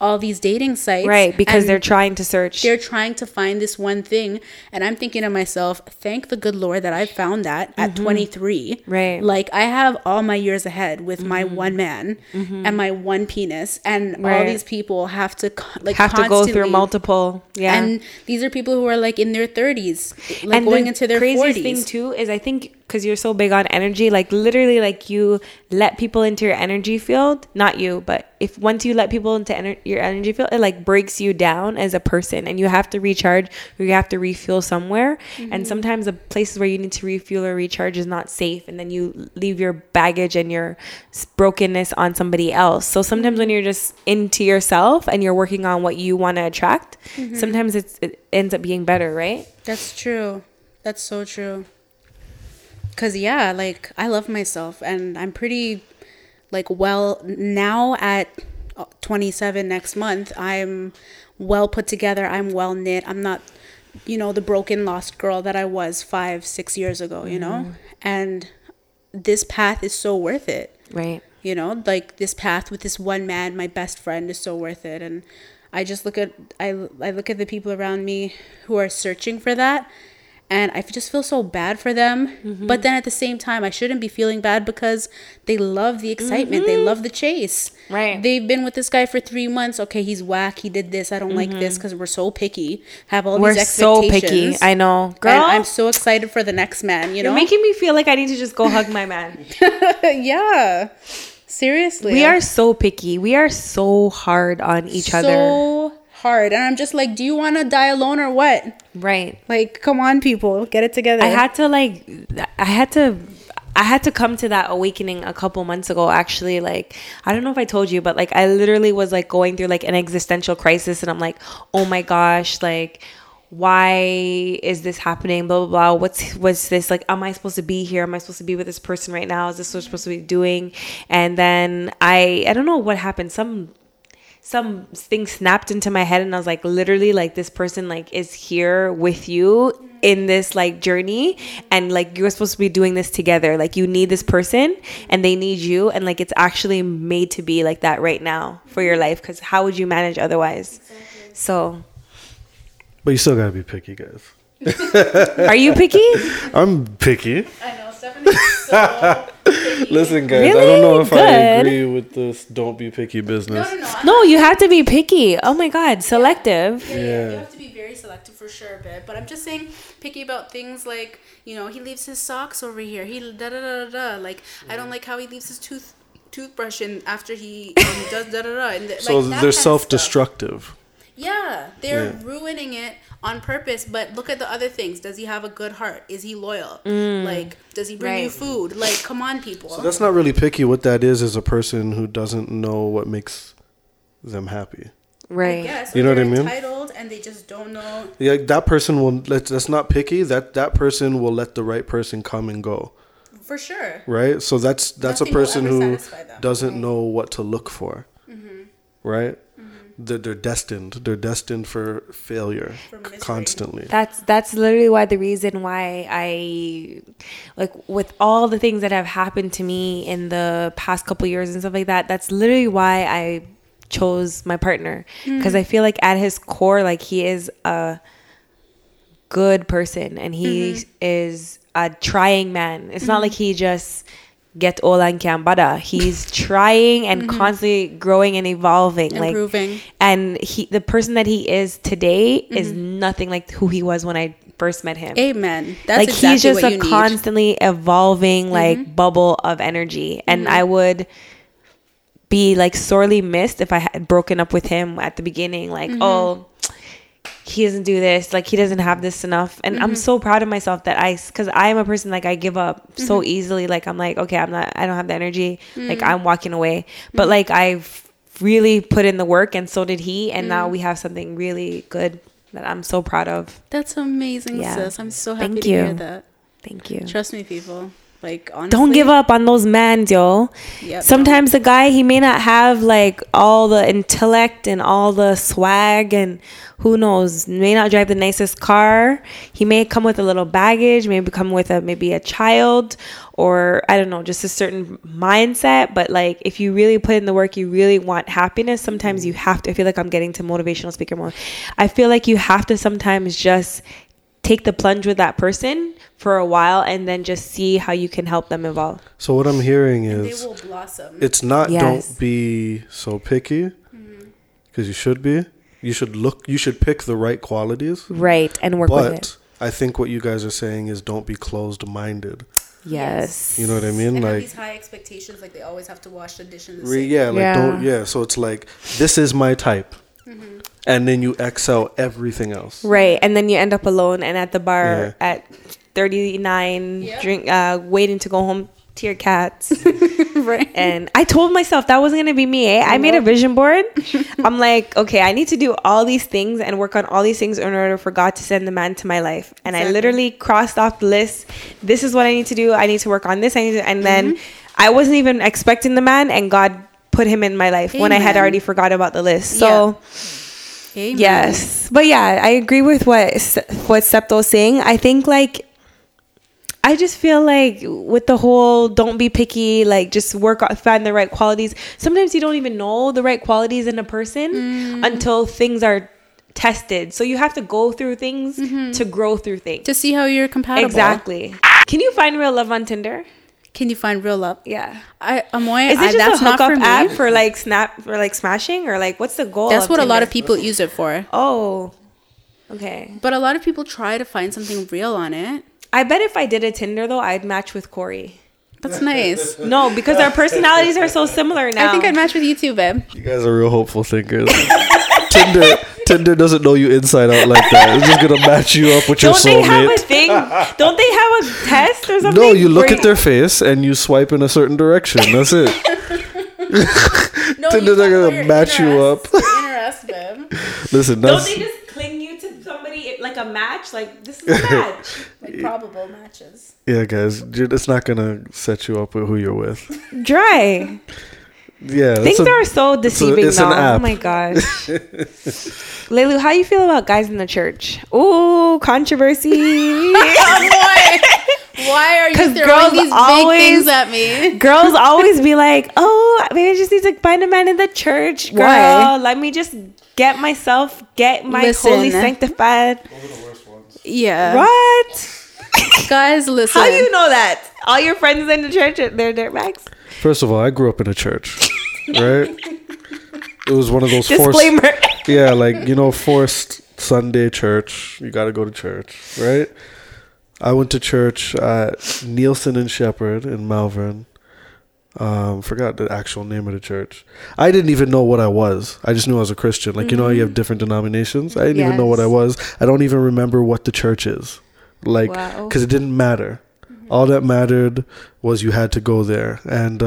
all these dating sites, right? Because they're trying to search, they're trying to find this one thing. And I'm thinking to myself, thank the good Lord that I found that at 23, right? Like, I have all my years ahead with my one man and my one penis, and all these people have to go through multiple, and these are people who are like in their 30s, like, and going into their 40s. The craziest thing too is, I think because you're so big on energy, like literally like you let people into your energy field, not you, but if once you let people into your energy field, it like breaks you down as a person, and you have to recharge, you have to refuel somewhere. And sometimes the places where you need to refuel or recharge is not safe, and then you leave your baggage and your brokenness on somebody else. So sometimes when you're just into yourself and you're working on what you want to attract, sometimes it ends up being better, right? That's true. That's so true. Because yeah, like, I love myself, and I'm pretty like, well, now at 27 next month, I'm well put together, I'm well knit, I'm not, you know, the broken lost girl that I was 5-6 years ago, you know. And this path is so worth it, right? You know, like, this path with this one man, my best friend, is so worth it. And I just look at I look at the people around me who are searching for that, and I just feel so bad for them. But then at the same time, I shouldn't be feeling bad, because they love the excitement. They love the chase. Right. They've been with this guy for 3 months. Okay, he's whack. He did this. I don't like this, because we're so picky. Have all these expectations. We're so picky. I know. Girl. And I'm so excited for the next man, you know? You're making me feel like I need to just go hug my man. Yeah. Seriously. We are so picky. We are so hard on each other. So hard. And I'm just like, do you want to die alone or what? Right. Like, come on, people, get it together. I had to come to that awakening a couple months ago, actually. Like, I don't know if I told you, but like, I literally was like going through like an existential crisis, and I'm like, oh my gosh, like, why is this happening, blah, blah, blah. What's this? Like, am I supposed to be here? Am I supposed to be with this person right now? Is this what I'm supposed to be doing? And then I don't know what happened. Some thing snapped into my head, and I was like, literally, like, this person like is here with you in this like journey, and like, you're supposed to be doing this together. Like, you need this person and they need you, and like, it's actually made to be like that right now for your life, because how would you manage otherwise? Exactly. So, but you still gotta be picky, guys. Are you picky? I'm picky. I know, Stephanie's so picky. Listen, guys, really? I don't know if I agree with this "don't be picky" business. No, you have to be picky. Oh my God, selective. Yeah, you have to be very selective for sure, babe. But I'm just saying, picky about things like, you know, he leaves his socks over here. He da da da da. Like, I don't like how he leaves his toothbrush in after he does da da da. And so like, they're self-destructive. Yeah, they're ruining it on purpose. But look at the other things. Does he have a good heart? Is he loyal? Like, does he bring you food? Like, come on, people. So that's not really picky. What that is a person who doesn't know what makes them happy. Right. Yeah, so you know what I mean? Entitled, and they just don't know. Yeah, that person will. That's not picky. That person will let the right person come and go. For sure. Right. So that's a person who doesn't know what to look for. Right. They're destined for failure constantly. That's literally why the reason why I, like, with all the things that have happened to me in the past couple years and stuff like that, that's literally why I chose my partner, because I feel like at his core, like, he is a good person, and he is a trying man. It's not like he just get Ola and Kiambada. He's trying and constantly growing and evolving, improving. Like, and the person that he is today is nothing like who he was when I first met him. Amen. That's like exactly he's just what you constantly need. Evolving like bubble of energy, and I would be like sorely missed if I had broken up with him at the beginning. Like, oh, he doesn't do this, like he doesn't have this enough. And I'm so proud of myself that because I am a person, like I give up so easily. Like I'm like, okay, I don't have the energy. Like I'm walking away. But like I've really put in the work, and so did he. And now we have something really good that I'm so proud of. That's amazing, sis. I'm so happy to hear that. Thank you. Trust me, people. Like, honestly, don't give up on those mans, yo. Yep. Sometimes the guy, he may not have like all the intellect and all the swag, and who knows, may not drive the nicest car. He may come with a little baggage, maybe come with maybe a child, or I don't know, just a certain mindset. But like, if you really put in the work, you really want happiness. Sometimes you have to. I feel like I'm getting to motivational speaker mode. I feel like you have to sometimes just take the plunge with that person for a while, and then just see how you can help them evolve. So what I'm hearing is they will blossom. It's not don't be so picky, because you should be. You should look. You should pick the right qualities. Right, and work with it. But I think what you guys are saying is don't be closed-minded. Yes. You know what I mean? And like have these high expectations, like they always have to wash the dishes. So it's like, this is my type. And then you X out everything else. Right. And then you end up alone and at the bar at 39, waiting to go home to your cats. Right. And I told myself that wasn't going to be me. I made a vision board. I'm like, okay, I need to do all these things and work on all these things in order for God to send the man to my life. And I literally crossed off the list. This is what I need to do. I need to work on this. And then I wasn't even expecting the man, and God put him in my life when I had already forgot about the list. So yes, but I agree with what Septo's saying. I think like I just feel like with the whole don't be picky, like just find the right qualities. Sometimes you don't even know the right qualities in a person until things are tested. So you have to go through things to grow through things, to see how you're compatible. Exactly. Can you find real love on Tinder? Can you find real love? Yeah. Is it just that's a hookup app for like smashing, or like what's the goal? That's what a lot of people use it for. Oh, okay. But a lot of people try to find something real on it. I bet if I did a Tinder though, I'd match with Corey. That's nice. No, because our personalities are so similar now. I think I'd match with you too, babe. You guys are real hopeful thinkers. Tinder doesn't know you inside out like that. It's just gonna match you up with your soulmate. Don't they have a thing? Don't they have a test or something? No, you look at their face and you swipe in a certain direction. That's it. No, Tinder's not gonna match you up. Listen, that's... Don't they just cling you to somebody like a match? Like this is a match. Like probable matches. Yeah, guys, it's not gonna set you up with who you're with. Dry. Yeah, things are so deceiving now. Oh my gosh. Leilu, how you feel about guys in the church? Ooh, controversy. Oh boy. Why are you throwing these big things at me? Girls always be like, oh, maybe I just need to find a man in the church. Girl, let me just get my holy sanctified. Those are the worst ones. Yeah. What? Guys, listen. How do you know that? All your friends in the church, they're dirtbags? First of all, I grew up in a church, right? It was one of those forced, forced Sunday church. You got to go to church, right? I went to church at Nielsen and Shepherd in Malvern. Forgot the actual name of the church. I didn't even know what I was. I just knew I was a Christian. Like, you know how you have different denominations? I didn't even know what I was. I don't even remember what the church is. Like, because it didn't matter. All that mattered was you had to go there. And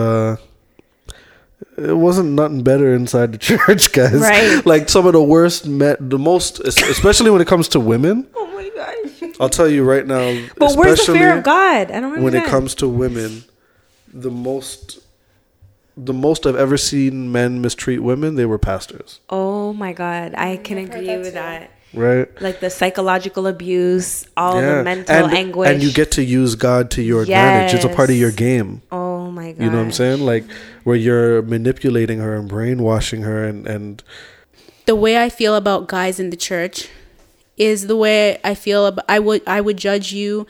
it wasn't nothing better inside the church, guys. Right. Like some of the worst especially when it comes to women. Oh my gosh. I'll tell you right now. But where's the fear of God? I don't remember. When it comes to women, the most I've ever seen men mistreat women, they were pastors. Oh my God. I can agree with that. Right, like the psychological abuse, all the mental anguish, and you get to use God to your advantage. It's a part of your game. Oh my God! You know what I'm saying? Like where you're manipulating her and brainwashing her, and the way I feel about guys in the church is the way I feel about I would judge you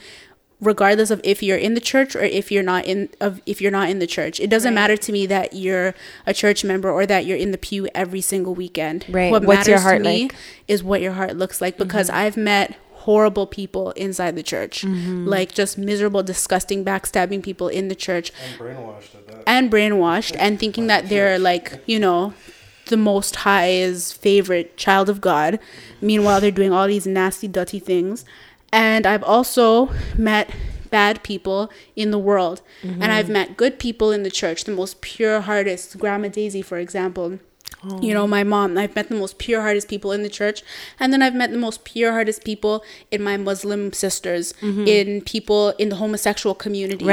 regardless of if you're in the church or if you're not in the church. It doesn't matter to me that you're a church member or that you're in the pew every single weekend. Right. What matters to me is what your heart looks like, because I've met horrible people inside the church, like just miserable, disgusting, backstabbing people in the church, and brainwashed at that. And thinking that they're like, you know, the Most High's favorite child of God. Meanwhile, they're doing all these nasty, dirty things. And I've also met bad people in the world, and I've met good people in the church. The most pure-hearted, Grandma Daisy, for example. You know, my mom. I've met the most pure-hearted people in the church, and then I've met the most pure-hearted people in my Muslim sisters, in people in the homosexual community.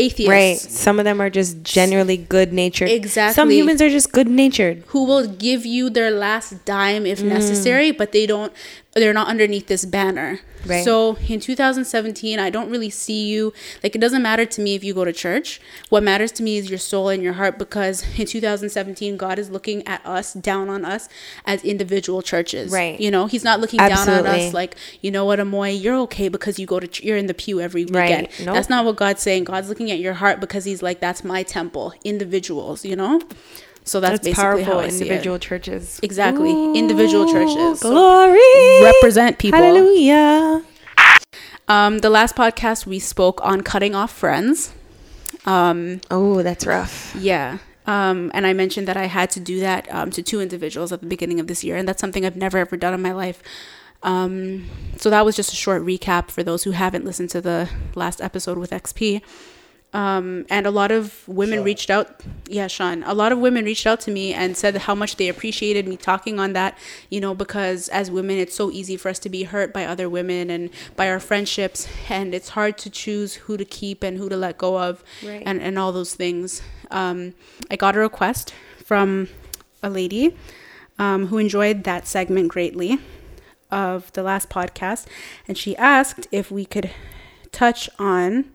Atheists. Some of them are just generally good-natured. Some humans are just good-natured, who will give you their last dime if necessary, but they're not underneath this banner. So in 2017, I don't really see you. Like, it doesn't matter to me if you go to church. What matters to me is your soul and your heart, because in 2017, God is looking at us, down on us as individual churches. You know, he's not looking down on us like, you know what, Amoy, you're okay because you go to you're in the pew every weekend. That's not what God's saying. God's looking at your heart, because he's like, that's my temple, individuals, you know? So that's basically powerful, how I see individual it. Churches. Exactly. Ooh, individual churches. So glory. Represent people. Hallelujah. The last podcast we spoke on cutting off friends. Oh, that's rough. Yeah. And I mentioned that I had to do that to 2 individuals at the beginning of this year. And that's something I've never, ever done in my life. So that was just a short recap for those who haven't listened to the last episode with XP. And a lot of women reached out. A lot of women reached out to me and said how much they appreciated me talking on that, you know, because as women, it's so easy for us to be hurt by other women and by our friendships. And it's hard to choose who to keep and who to let go of, and all those things. I got a request from a lady who enjoyed that segment greatly of the last podcast. And she asked if we could touch on...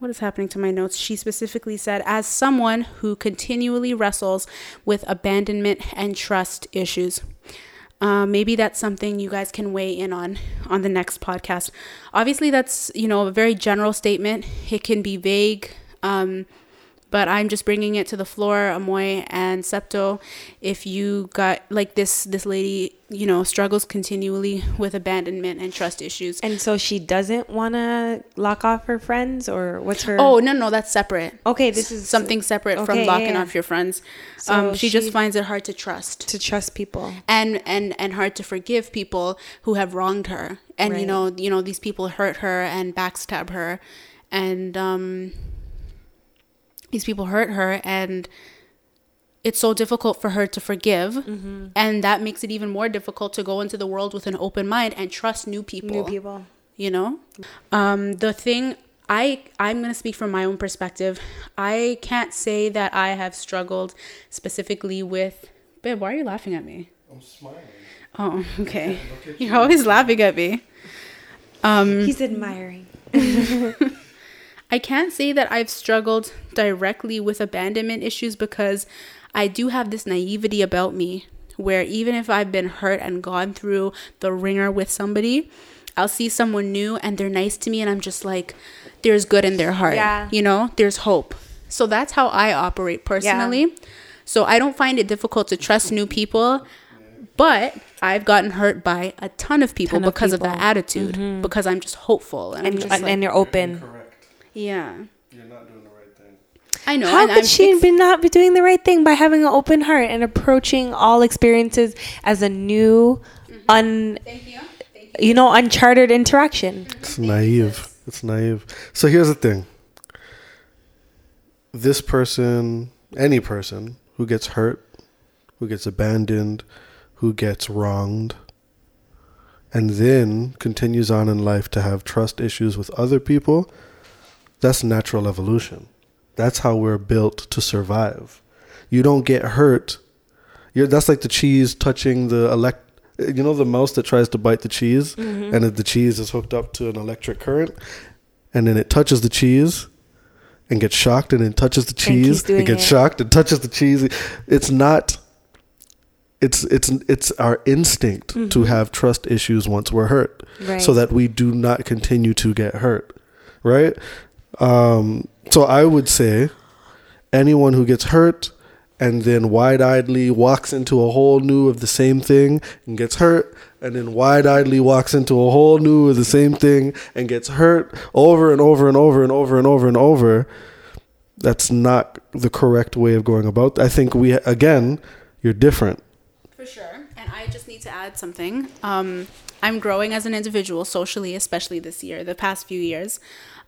What is happening to my notes? She specifically said, as someone who continually wrestles with abandonment and trust issues. Maybe that's something you guys can weigh in on the next podcast. Obviously, that's, you know, a very general statement. It can be vague, but I'm just bringing it to the floor, Amoy and Septo. If you got, like, this lady, you know, struggles continually with abandonment and trust issues. And so she doesn't want to lock off her friends, or what's her... Oh, no, that's separate. Okay, this is... Something separate from locking off your friends. So she just finds it hard to trust. To trust people. And hard to forgive people who have wronged her. And, you know, these people hurt her and backstab her. And... These people hurt her, and it's so difficult for her to forgive. And that makes it even more difficult to go into the world with an open mind and trust new people. You know? The thing, I'm going to speak from my own perspective. I can't say that I have struggled specifically with... Babe, why are you laughing at me? I'm smiling. Oh, okay. You're always laughing at me. He's admiring. I can't say that I've struggled directly with abandonment issues, because I do have this naivety about me where even if I've been hurt and gone through the ringer with somebody, I'll see someone new and they're nice to me and I'm just like, there's good in their heart. Yeah. You know, there's hope. So that's how I operate personally. Yeah. So I don't find it difficult to trust new people, but I've gotten hurt by a ton of people because of that attitude, because I'm just hopeful. And you're open. Yeah. You're not doing the right thing. I know. How could she not be doing the right thing by having an open heart and approaching all experiences as a new, uncharted interaction? It's naive. It's naive. So here's the thing. This person, any person who gets hurt, who gets abandoned, who gets wronged, and then continues on in life to have trust issues with other people... That's natural evolution. That's how we're built to survive. You don't get hurt. That's like the cheese touching the you know, the mouse that tries to bite the cheese, and if the cheese is hooked up to an electric current, and then it touches the cheese and gets shocked, and then touches the cheese and gets shocked and touches the cheese. It's not it's our instinct mm-hmm. to have trust issues once we're hurt, right. so that we do not continue to get hurt, right? So I would say anyone who gets hurt and then wide-eyedly walks into a whole new of the same thing and gets hurt, and then wide-eyedly walks into a whole new of the same thing and gets hurt over and over and over and over and over and over, that's not the correct way of going about it. I think we, again, you're different. For sure. And I just need to add something. I'm growing as an individual socially, especially this year, the past few years.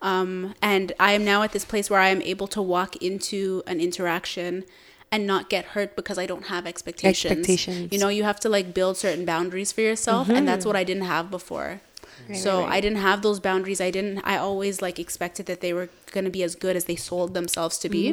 And I am now at this place where I am able to walk into an interaction and not get hurt because I don't have expectations. You know, you have to like build certain boundaries for yourself. Mm-hmm. And that's what I didn't have before. Right, so right. I didn't have those boundaries. I always like expected that they were going to be as good as they sold themselves to be.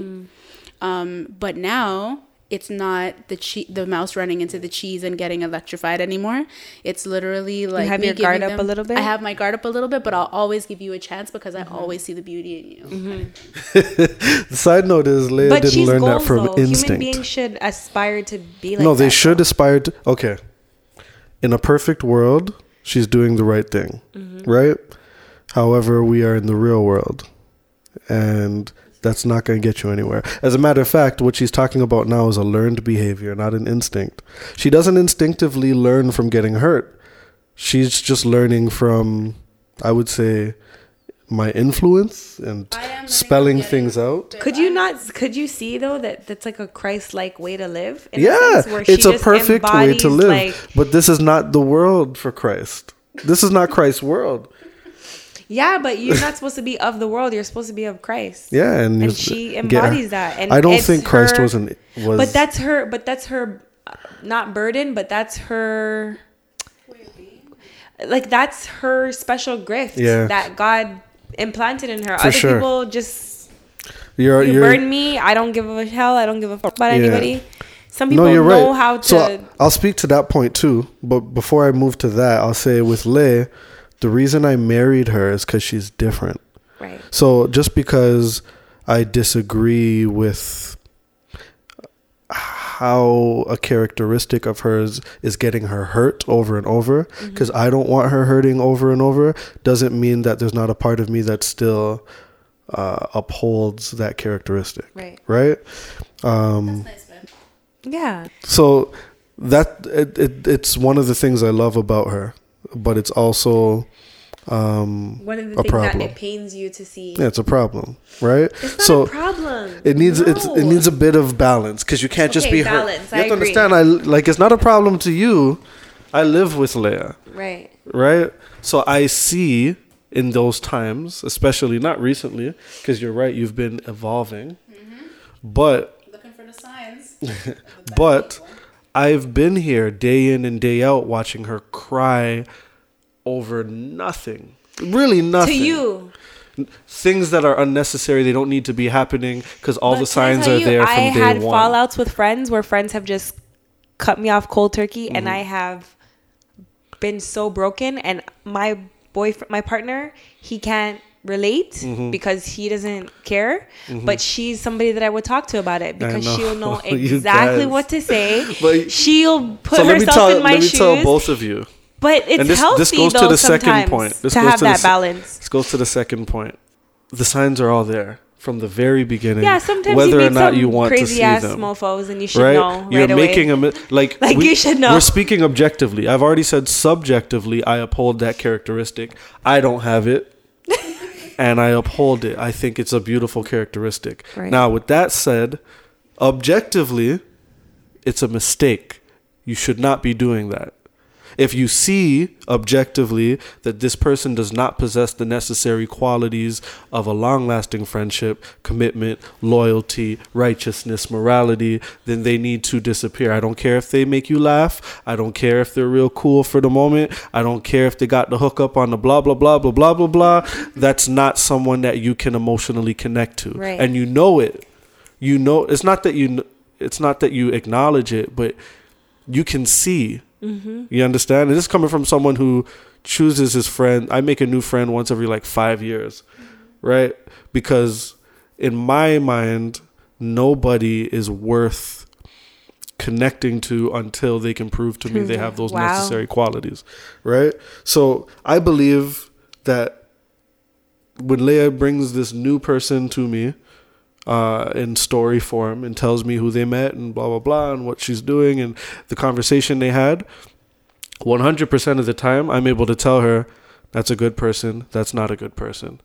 Mm-hmm. But now it's not the mouse running into the cheese and getting electrified anymore. It's literally like you have your guard up a little bit. I have my guard up a little bit, but I'll always give you a chance because mm-hmm. I always see the beauty in you. Mm-hmm. The side note is Leia didn't learn that from instinct. Human beings should aspire to be like no, that. No, they should aspire to. Okay. In a perfect world, she's doing the right thing, mm-hmm. right? However, we are in the real world. And that's not going to get you anywhere. As a matter of fact, what she's talking about now is a learned behavior, not an instinct. She doesn't instinctively learn from getting hurt. She's just learning from, I would say, my influence and spelling things out. Could you see though that that's like a Christ-like way to live? Yeah, it's a perfect way to live. Like, but this is not the world for Christ. This is not Christ's world. Yeah, but you're not supposed to be of the world. You're supposed to be of Christ. Yeah, and she embodies that. And I don't think Christ was. But that's her, not burden. But that's her. Like that's her special gift that God implanted in her. For other people just you burn me. I don't give a hell. I don't give a fuck about anybody. Some people know how to. So I'll speak to that point too. But before I move to that, I'll say with Lei, the reason I married her is because she's different. Right. So just because I disagree with how a characteristic of hers is getting her hurt over and over, because mm-hmm. I don't want her hurting over and over, doesn't mean that there's not a part of me that still upholds that characteristic. Right. Right? That's nice, man. Yeah. So that it's one of the things I love about her. But it's also one of the things that it pains you to see. Yeah, it's a problem, right? It's not a problem. It needs a bit of balance because you can't just be balance, hurt. You have to understand. It's not a problem to you. I live with Leia, right? Right. So I see in those times, especially not recently, because you're right. You've been evolving, mm-hmm. but looking for the signs. But. I've been here day in and day out watching her cry over nothing. Really nothing. To you. Things that are unnecessary. They don't need to be happening because all the signs are there from day one. I had fallouts with friends where friends have just cut me off cold turkey mm-hmm. and I have been so broken. And my boyfriend, my partner, he can't relate mm-hmm. because he doesn't care mm-hmm. but she's somebody that I would talk to about it because she'll know exactly what to say. But she'll put herself in my shoes. Let me tell both of you. But it's healthy though sometimes to have that balance. This goes to the second point. The signs are all there from the very beginning. Yeah, sometimes whether or not you want to see them. Crazy ass mofos and you should know right away. You're making a like you should know. We're speaking objectively. I've already said subjectively I uphold that characteristic. I don't have it. And I uphold it. I think it's a beautiful characteristic. Right. Now, with that said, objectively, it's a mistake. You should not be doing that. If you see objectively that this person does not possess the necessary qualities of a long-lasting friendship, commitment, loyalty, righteousness, morality, then they need to disappear. I don't care if they make you laugh. I don't care if they're real cool for the moment. I don't care if they got the hookup on the blah, blah, blah, blah, blah, blah, blah. That's not someone that you can emotionally connect to. Right. And you know it. You know, it's not that you acknowledge it, but you can see. Mm-hmm. You understand? And this is coming from someone who chooses his friend. I make a new friend once every 5 years, mm-hmm. right? Because in my mind, nobody is worth connecting to until they can prove to me they have those necessary qualities, right? So I believe that when Leia brings this new person to me in story form and tells me who they met and blah, blah, blah, and what she's doing and the conversation they had, 100% of the time, I'm able to tell her, that's a good person, that's not a good person,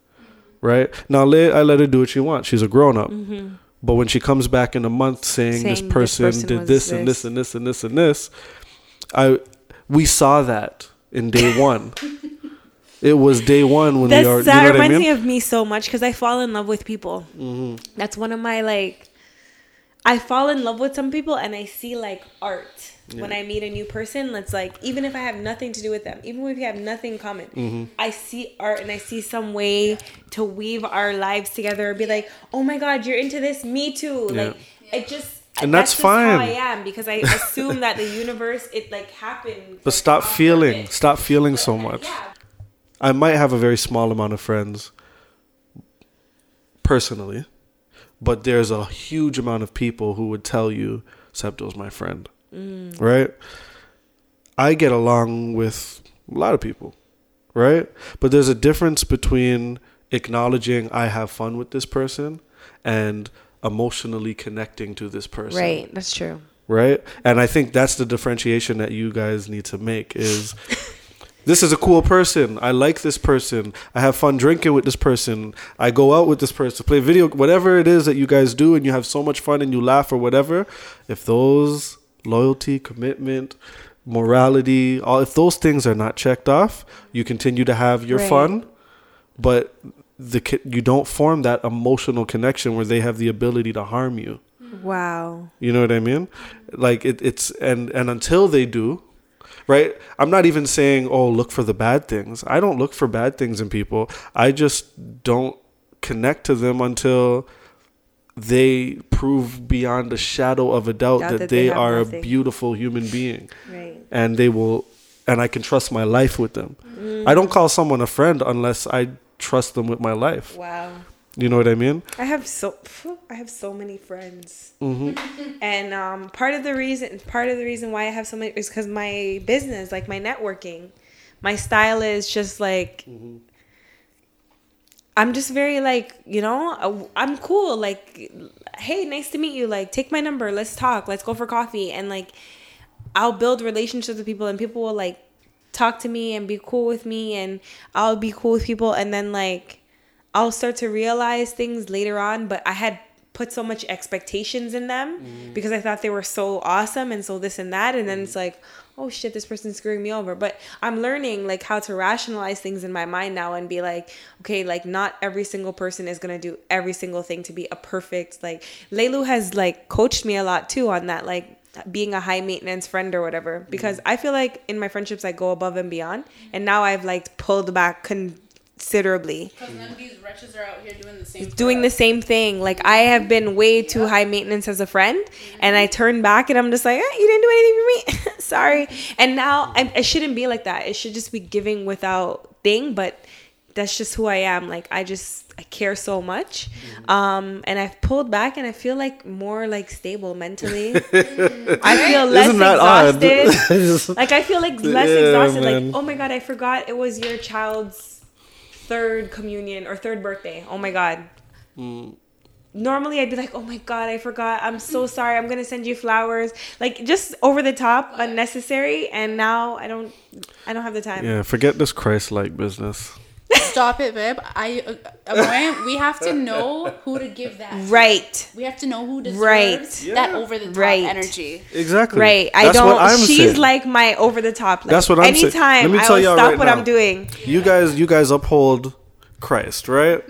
right? Now, Leia, I let her do what she wants. She's a grown-up. Mm-hmm. But when she comes back in a month saying this person did this and this and this and this and this, we saw that in day one. It was day one when we are. That reminds me of me so much because I fall in love with people. Mm-hmm. That's one of my I fall in love with some people and I see art. Yeah. When I meet a new person, it's even if I have nothing to do with them, even if we have nothing in common, mm-hmm. I see art and I see some way to weave our lives together and be like, oh my God, you're into this, me too. Yeah. It just, and that's just fine. How I am, because I assume that the universe, it happened. But stop feeling so much. Yeah. I might have a very small amount of friends personally, but there's a huge amount of people who would tell you Septo's my friend. Mm. Right? I get along with a lot of people, right? But there's a difference between acknowledging I have fun with this person and emotionally connecting to this person. Right, that's true. Right? And I think that's the differentiation that you guys need to make is this is a cool person. I like this person. I have fun drinking with this person. I go out with this person, play video, whatever it is that you guys do and you have so much fun and you laugh or whatever. If those loyalty, commitment, morality, all if those things are not checked off, you continue to have your fun, but you don't form that emotional connection where they have the ability to harm you. Wow. You know what I mean? It's and until they do, right? I'm not even saying, oh, look for the bad things. I don't look for bad things in people. I just don't connect to them until they prove beyond a shadow of a doubt that they are a beautiful human being. Right. And they will, and I can trust my life with them. Mm. I don't call someone a friend unless I trust them with my life. Wow. You know what I mean? I have so many friends. Mm-hmm. And part of the reason why I have so many is because my business, my networking, my style is just mm-hmm. I'm just very I'm cool. Hey, nice to meet you. Take my number. Let's talk. Let's go for coffee. And I'll build relationships with people and people will talk to me and be cool with me and I'll be cool with people. And then I'll start to realize things later on. But I had put so much expectations in them because I thought they were so awesome and so this and that. And then it's oh shit, this person's screwing me over. But I'm learning how to rationalize things in my mind now and be okay, not every single person is going to do every single thing to be a perfect, Leilu has coached me a lot too on that, being a high maintenance friend or whatever, because I feel in my friendships, I go above and beyond. And now I've pulled back considerably. Because none of these wretches are out here doing the same thing. I have been way too high maintenance as a friend, and I turn back and I'm just you didn't do anything for me. Sorry. And now I shouldn't be like that. It should just be giving without thing, but that's just who I am. I care so much. And I've pulled back and I feel more stable mentally. I feel less exhausted. I feel less exhausted. Man. Oh my God, I forgot it was your child's third communion or third birthday. Oh my God. Normally I'd be oh my God, I forgot. I'm so sorry. I'm gonna send you flowers. Just over the top, unnecessary. And now I don't have the time. Yeah, forget this Christ-like business. Stop it, babe. We have to know who to give that. Right. We have to know who deserves that over the top energy. Exactly. Right. She's my over the top. That's what I'm saying. Anytime I will stop what I'm doing. You guys uphold Christ, right?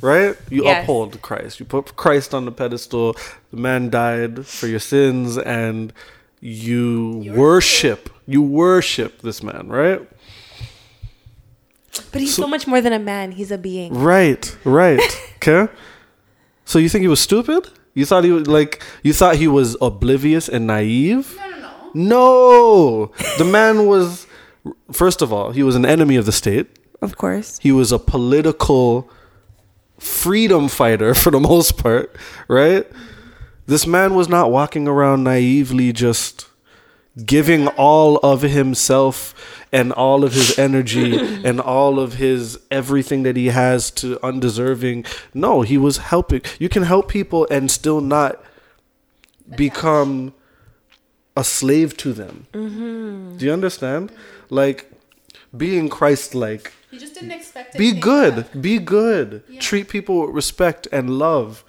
Right? You uphold Christ. You put Christ on the pedestal. The man died for your sins, and you worship this man, right? But he's so much more than a man. He's a being. Right. Okay. So you think he was stupid? You thought he was oblivious and naive? No. The man was, first of all, he was an enemy of the state. Of course. He was a political freedom fighter for the most part, right? This man was not walking around naively just giving all of himself and all of his energy and all of his everything that he has to undeserving. No, he was helping. You can help people and still not become a slave to them. Mm-hmm. Do you understand? Like, being Christ-like. You just didn't expect it. Be good. Yeah. Treat people with respect and love.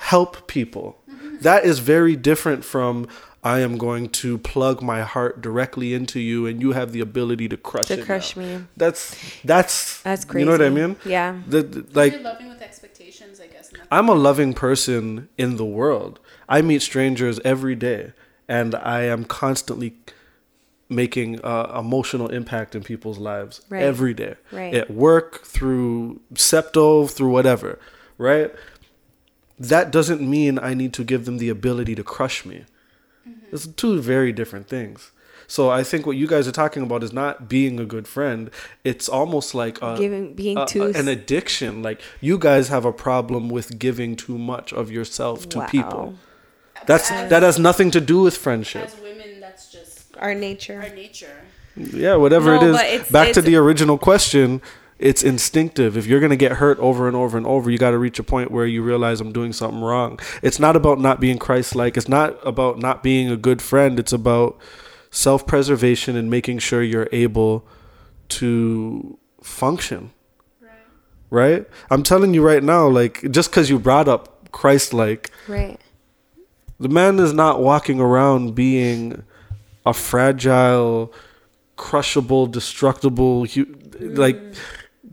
Help people. Mm-hmm. That is very different from, I am going to plug my heart directly into you and you have the ability to crush me. That's crazy. You know what I mean? Yeah. You're loving with expectations, I guess. I'm a loving person in the world. I meet strangers every day and I am constantly making emotional impact in people's lives every day. Right. At work, through Septo, through whatever, right? That doesn't mean I need to give them the ability to crush me. Mm-hmm. It's two very different things. So I think what you guys are talking about is not being a good friend. It's almost like an addiction. Like, you guys have a problem with giving too much of yourself to people. That has nothing to do with friendship. As women, that's just our nature. Yeah, whatever it is. Back to the original question. It's instinctive. If you're going to get hurt over and over and over, you got to reach a point where you realize I'm doing something wrong. It's not about not being Christ-like. It's not about not being a good friend. It's about self-preservation and making sure you're able to function. Right? I'm telling you right now, like, just because you brought up Christ-like, right? The man is not walking around being a fragile, crushable, destructible,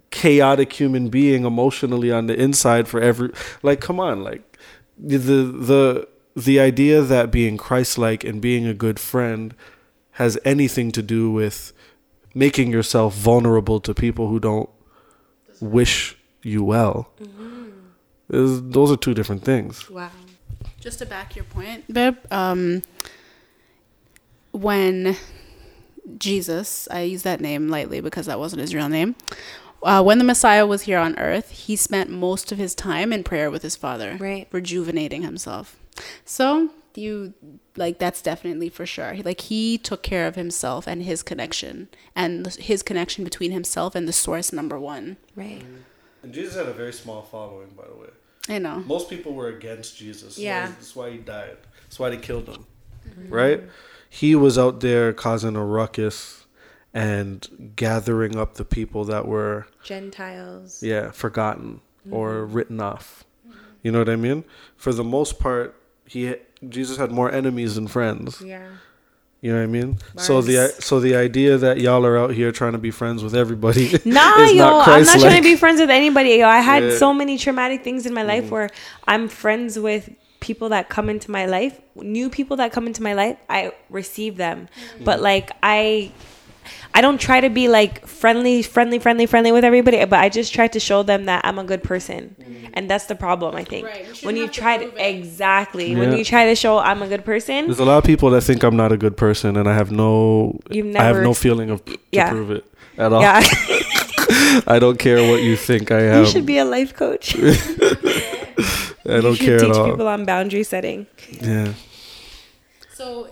chaotic human being emotionally on the inside for every, like, come on, like, the idea that being Christ-like and being a good friend has anything to do with making yourself vulnerable to people who don't wish you well. Mm-hmm. Those are two different things. Wow. Just to back your point, babe, when Jesus, I use that name lightly because that wasn't his real name. When the Messiah was here on earth, he spent most of his time in prayer with his Father, rejuvenating himself. So that's definitely for sure. He took care of himself and his connection, and his connection between himself and the source, number one. Right. And Jesus had a very small following, by the way. I know. Most people were against Jesus. Yeah. That's why he died. That's why they killed him. Mm-hmm. Right? He was out there causing a ruckus and gathering up the people that were Gentiles. Yeah, forgotten or written off. Mm-hmm. You know what I mean? For the most part, Jesus had more enemies than friends. Yeah. You know what I mean? Bars. So the idea that y'all are out here trying to be friends with everybody. Nah, yo, I'm not trying to be friends with anybody. Yo, I had so many traumatic things in my life where I'm friends with people that come into my life, new people that come into my life, I receive them. Mm-hmm. But I don't try to be like friendly with everybody, but I just try to show them that I'm a good person. Mm-hmm. And that's the problem, I think. Right. When you try to show I'm a good person. There's a lot of people that think I'm not a good person and I have no feeling of to prove it at all. Yeah. I don't care what you think I am. You should be a life coach. I don't care at all. You should teach people on boundary setting. Yeah. So,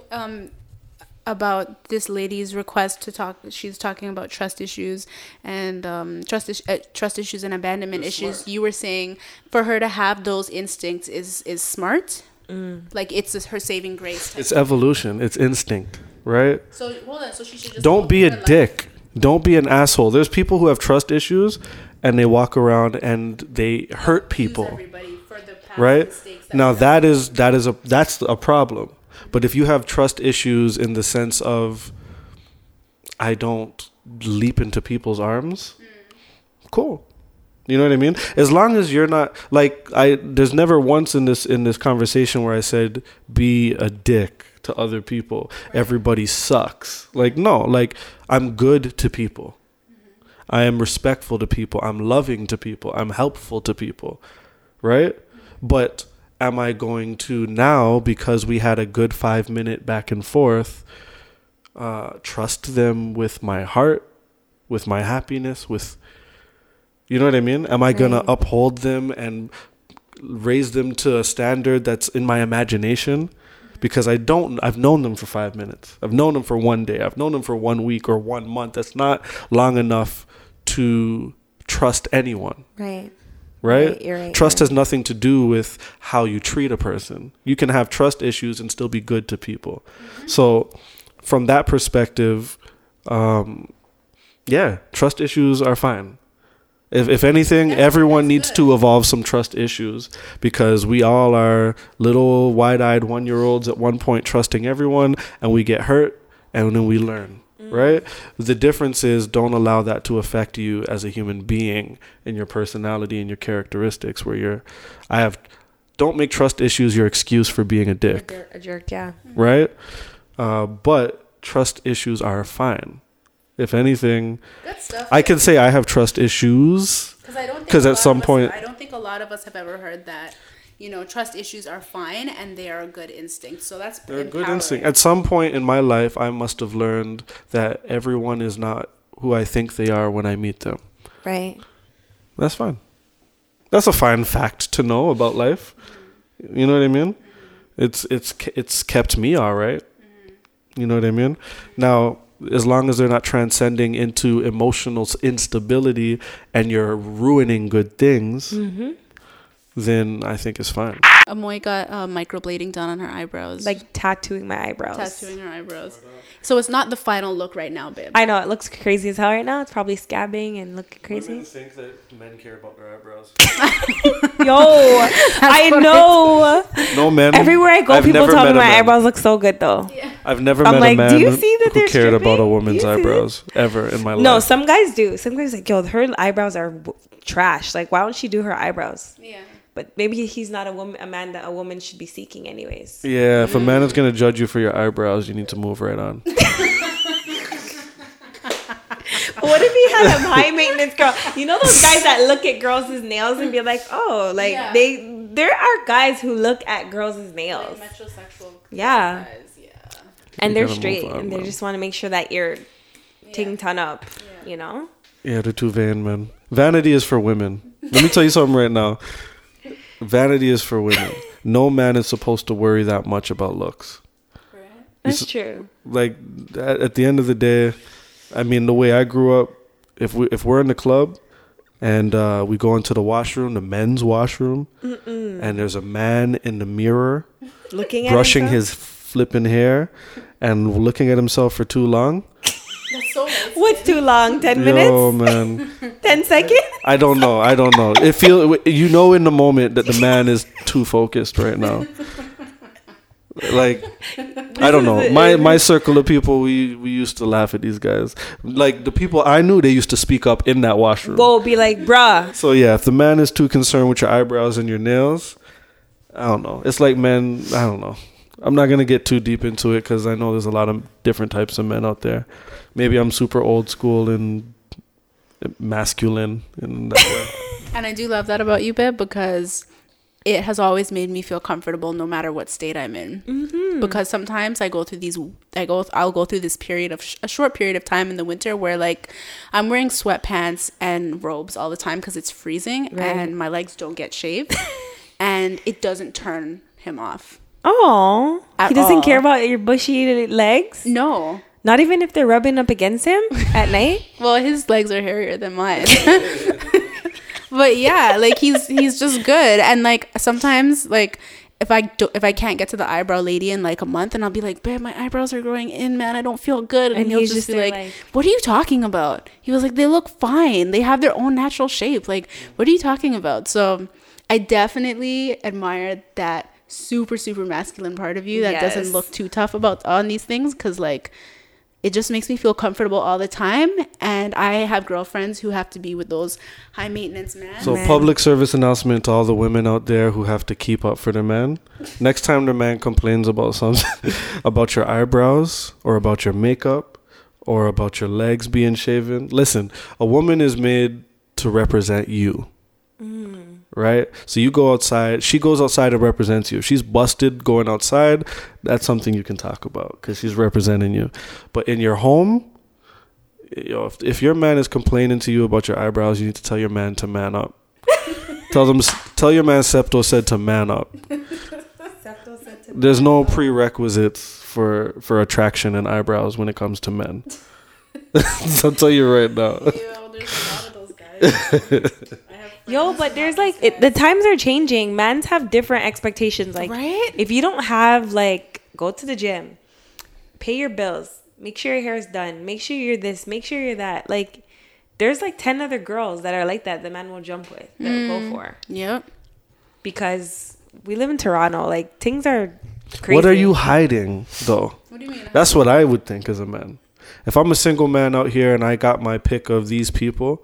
about this lady's request to talk, she's talking about trust issues and trust issues and abandonment issues. Smart. You were saying for her to have those instincts is smart. Mm. Like, it's her saving grace. It's evolution. It's instinct, right? So hold on. So she should just don't be a dick. Don't be an asshole. There's people who have trust issues and they walk around and they hurt people. Right? Now that's a problem. But if you have trust issues in the sense of, I don't leap into people's arms, cool. You know what I mean? As long as you're not there's never once in this conversation where I said be a dick to other people. Right. Everybody sucks. I'm good to people. Mm-hmm. I am respectful to people. I'm loving to people. I'm helpful to people. Right? But am I going to now, because we had a good 5-minute back and forth, trust them with my heart, with my happiness, with, you know what I mean? Am I going to uphold them and raise them to a standard that's in my imagination, because I've known them for 5 minutes. I've known them for one day. I've known them for 1 week or 1 month. That's not long enough to trust anyone. Right? You're right. Trust has nothing to do with how you treat a person. You can have trust issues and still be good to people. Mm-hmm. So from that perspective, trust issues are fine. If anything, everyone needs to evolve some trust issues, because we all are little wide-eyed 1-year-olds at one point trusting everyone, and we get hurt and then we learn, right? The difference is, don't allow that to affect you as a human being and your personality and your characteristics, where don't make trust issues your excuse for being a dick. A jerk, yeah. Right? But trust issues are fine. If anything, good stuff. I can say I have trust issues, because at some point, I don't think a lot of us have ever heard that, trust issues are fine and they are a good instinct. So that's they're empowering. Good instinct. At some point in my life, I must have learned that everyone is not who I think they are when I meet them. Right. That's fine. That's a fine fact to know about life. You know what I mean? It's kept me all right. You know what I mean? Now, as long as they're not transcending into emotional instability and you're ruining good things, then I think it's fine. Amoy got microblading done on her eyebrows. Like tattooing my eyebrows. So it's not the final look right now, babe. I know. It looks crazy as hell right now. It's probably scabbing and looking crazy. Women think that men care about their eyebrows. Yo, I know. No men. Everywhere I go, people tell me my eyebrows look so good, though. Yeah. I've never met a man who cared about a woman's eyebrows ever in my life. No, some guys do. Some guys are like, yo, her eyebrows are trash. Like, why don't she do her eyebrows? Yeah. But maybe he's not a man that a woman should be seeking anyways. Yeah, if a man is going to judge you for your eyebrows, you need to move right on. What if he had a high maintenance girl? You know those guys that look at girls' nails and be like, oh, like there are guys who look at girls' nails. Like metrosexual guys, yeah. And they're straight and they just want to make sure that you're taking ton up, you know? Yeah, they're too vain, man. Vanity is for women. Let me tell you something right now. Vanity is for women. No man is supposed to worry that much about looks. Right. That's true. Like, at the end of the day, I mean, the way I grew up, if we're in the club and we go into the washroom, the men's washroom, and there's a man in the mirror looking at brushing his flipping hair and looking at himself for too long. That's so nice. What's too long? 10 minutes? Oh, man. 10 seconds? I don't know. It feels, in the moment that the man is too focused right now. Like, I don't know. My circle of people, we used to laugh at these guys. Like, the people I knew, they used to speak up in that washroom. Whoa, be like, bruh. So, yeah, if the man is too concerned with your eyebrows and your nails, I don't know. It's like men, I don't know. I'm not going to get too deep into it because I know there's a lot of different types of men out there. Maybe I'm super old school and masculine in that way. And I do love that about you, babe, because it has always made me feel comfortable no matter what state I'm in. Mm-hmm. Because sometimes I'll go through a short period of time in the winter where, like, I'm wearing sweatpants and robes all the time because it's freezing and my legs don't get shaved. And it doesn't turn him off. Oh, he doesn't care about your bushy legs? No. Not even if they're rubbing up against him at night? Well, his legs are hairier than mine. But yeah, like he's just good. And like sometimes, like if I can't get to the eyebrow lady in like a month, and I'll be like, babe, my eyebrows are growing in, man. I don't feel good. And he'll just be like, what are you talking about? He was like, they look fine. They have their own natural shape. Like, what are you talking about? So I definitely admire that super, super masculine part of you that doesn't look too tough about on these things, because like it just makes me feel comfortable all the time. And I have girlfriends who have to be with those high maintenance men. So public service announcement to all the women out there who have to keep up for the man. Next time the man complains about something about your eyebrows or about your makeup or about your legs being shaven, listen, a woman is made to represent you. Right? So you go outside, she goes outside and represents you. If she's busted going outside, that's something you can talk about because she's representing you. But in your home, if your man is complaining to you about your eyebrows, you need to tell your man to man up. Tell your man Septo said to man up. Septo said to There's no prerequisites for attraction and eyebrows when it comes to men. I'll tell you right now. Yo, there's a lot of those guys. Yo, but there's like the times are changing. Men's have different expectations. Like, right? If you don't have like, go to the gym, pay your bills, make sure your hair is done, make sure you're this, make sure you're that. Like, there's like 10 other girls that are like that. The men will jump with. That will go for. Yep. Because we live in Toronto. Like, things are crazy. What are you hiding though? What do you mean? That's what I would think as a man. If I'm a single man out here and I got my pick of these people,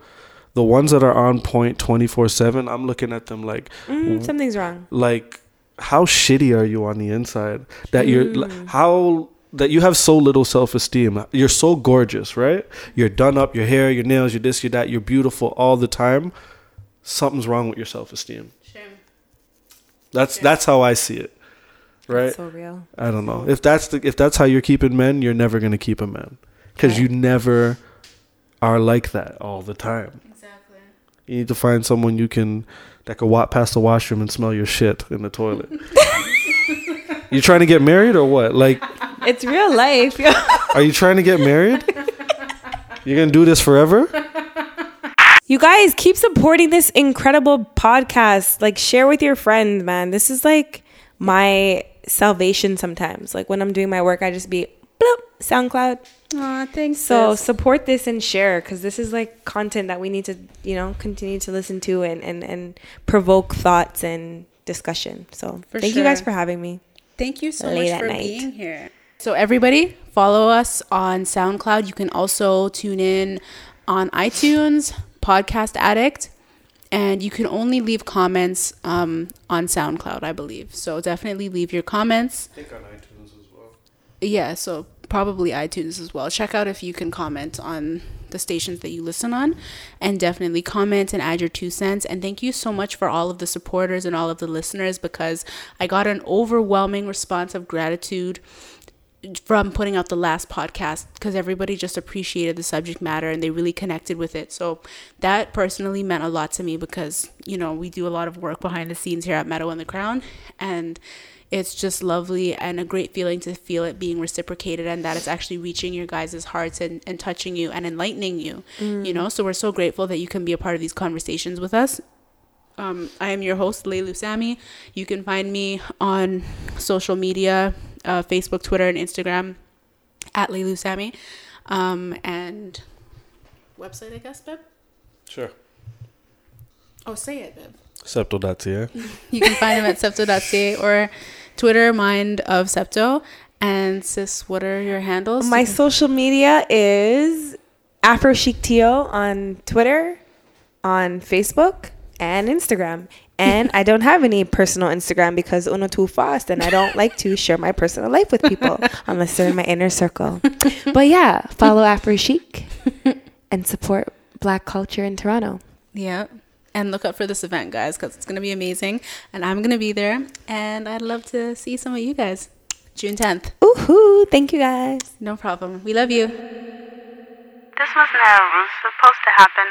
the ones that are on point 24/7, I'm looking at them like... something's wrong. Like, how shitty are you on the inside? That that you have so little self-esteem. You're so gorgeous, right? You're done up, your hair, your nails, your this, your that. You're beautiful all the time. Something's wrong with your self-esteem. Shame. That's how I see it. Right? That's so real. I don't know. If that's how you're keeping men, you're never going to keep a man. Because you never are like that all the time. Exactly. You need to find someone that can walk past the washroom and smell your shit in the toilet. You trying to get married or what? Like... It's real life. Are you trying to get married? You're going to do this forever? You guys, keep supporting this incredible podcast. Like, share with your friends, man. This is like my salvation sometimes. Like, when I'm doing my work, I just be bloop, SoundCloud. Aw, thanks. So support this and share, because this is like content that we need to, continue to listen to and provoke thoughts and discussion. So thank you guys for having me. Thank you so much for being here. So everybody, follow us on SoundCloud. You can also tune in on iTunes, Podcast Addict, and you can only leave comments on SoundCloud, I believe. So definitely leave your comments. I think on iTunes as well. Yeah, so probably iTunes as well. Check out if you can comment on the stations that you listen on, and definitely comment and add your 2 cents. And thank you so much for all of the supporters and all of the listeners, because I got an overwhelming response of gratitude from putting out the last podcast, because everybody just appreciated the subject matter and they really connected with it. So that personally meant a lot to me, because we do a lot of work behind the scenes here at Meadow and the Crown, and it's just lovely and a great feeling to feel it being reciprocated, and that it's actually reaching your guys' hearts and touching you and enlightening you, So we're so grateful that you can be a part of these conversations with us. I am your host, Leilu Sammy. You can find me on social media, Facebook, Twitter, and Instagram at Leilu Sammy. And website, I guess, Beb? Sure. Oh, say it, Beb. Septo.ca. You can find him at Septo.ca or Twitter, Mind of Septo. And sis, what are your handles? My social media is AfroChicTO on Twitter, on Facebook, and Instagram. And I don't have any personal Instagram because uno too fast, and I don't like to share my personal life with people unless they're in my inner circle. But yeah, follow AfroChic and support Black culture in Toronto. Yeah. And look up for this event, guys, because it's going to be amazing. And I'm going to be there. And I'd love to see some of you guys. June 10th. Woohoo! Thank you, guys. No problem. We love you. This was never supposed to happen.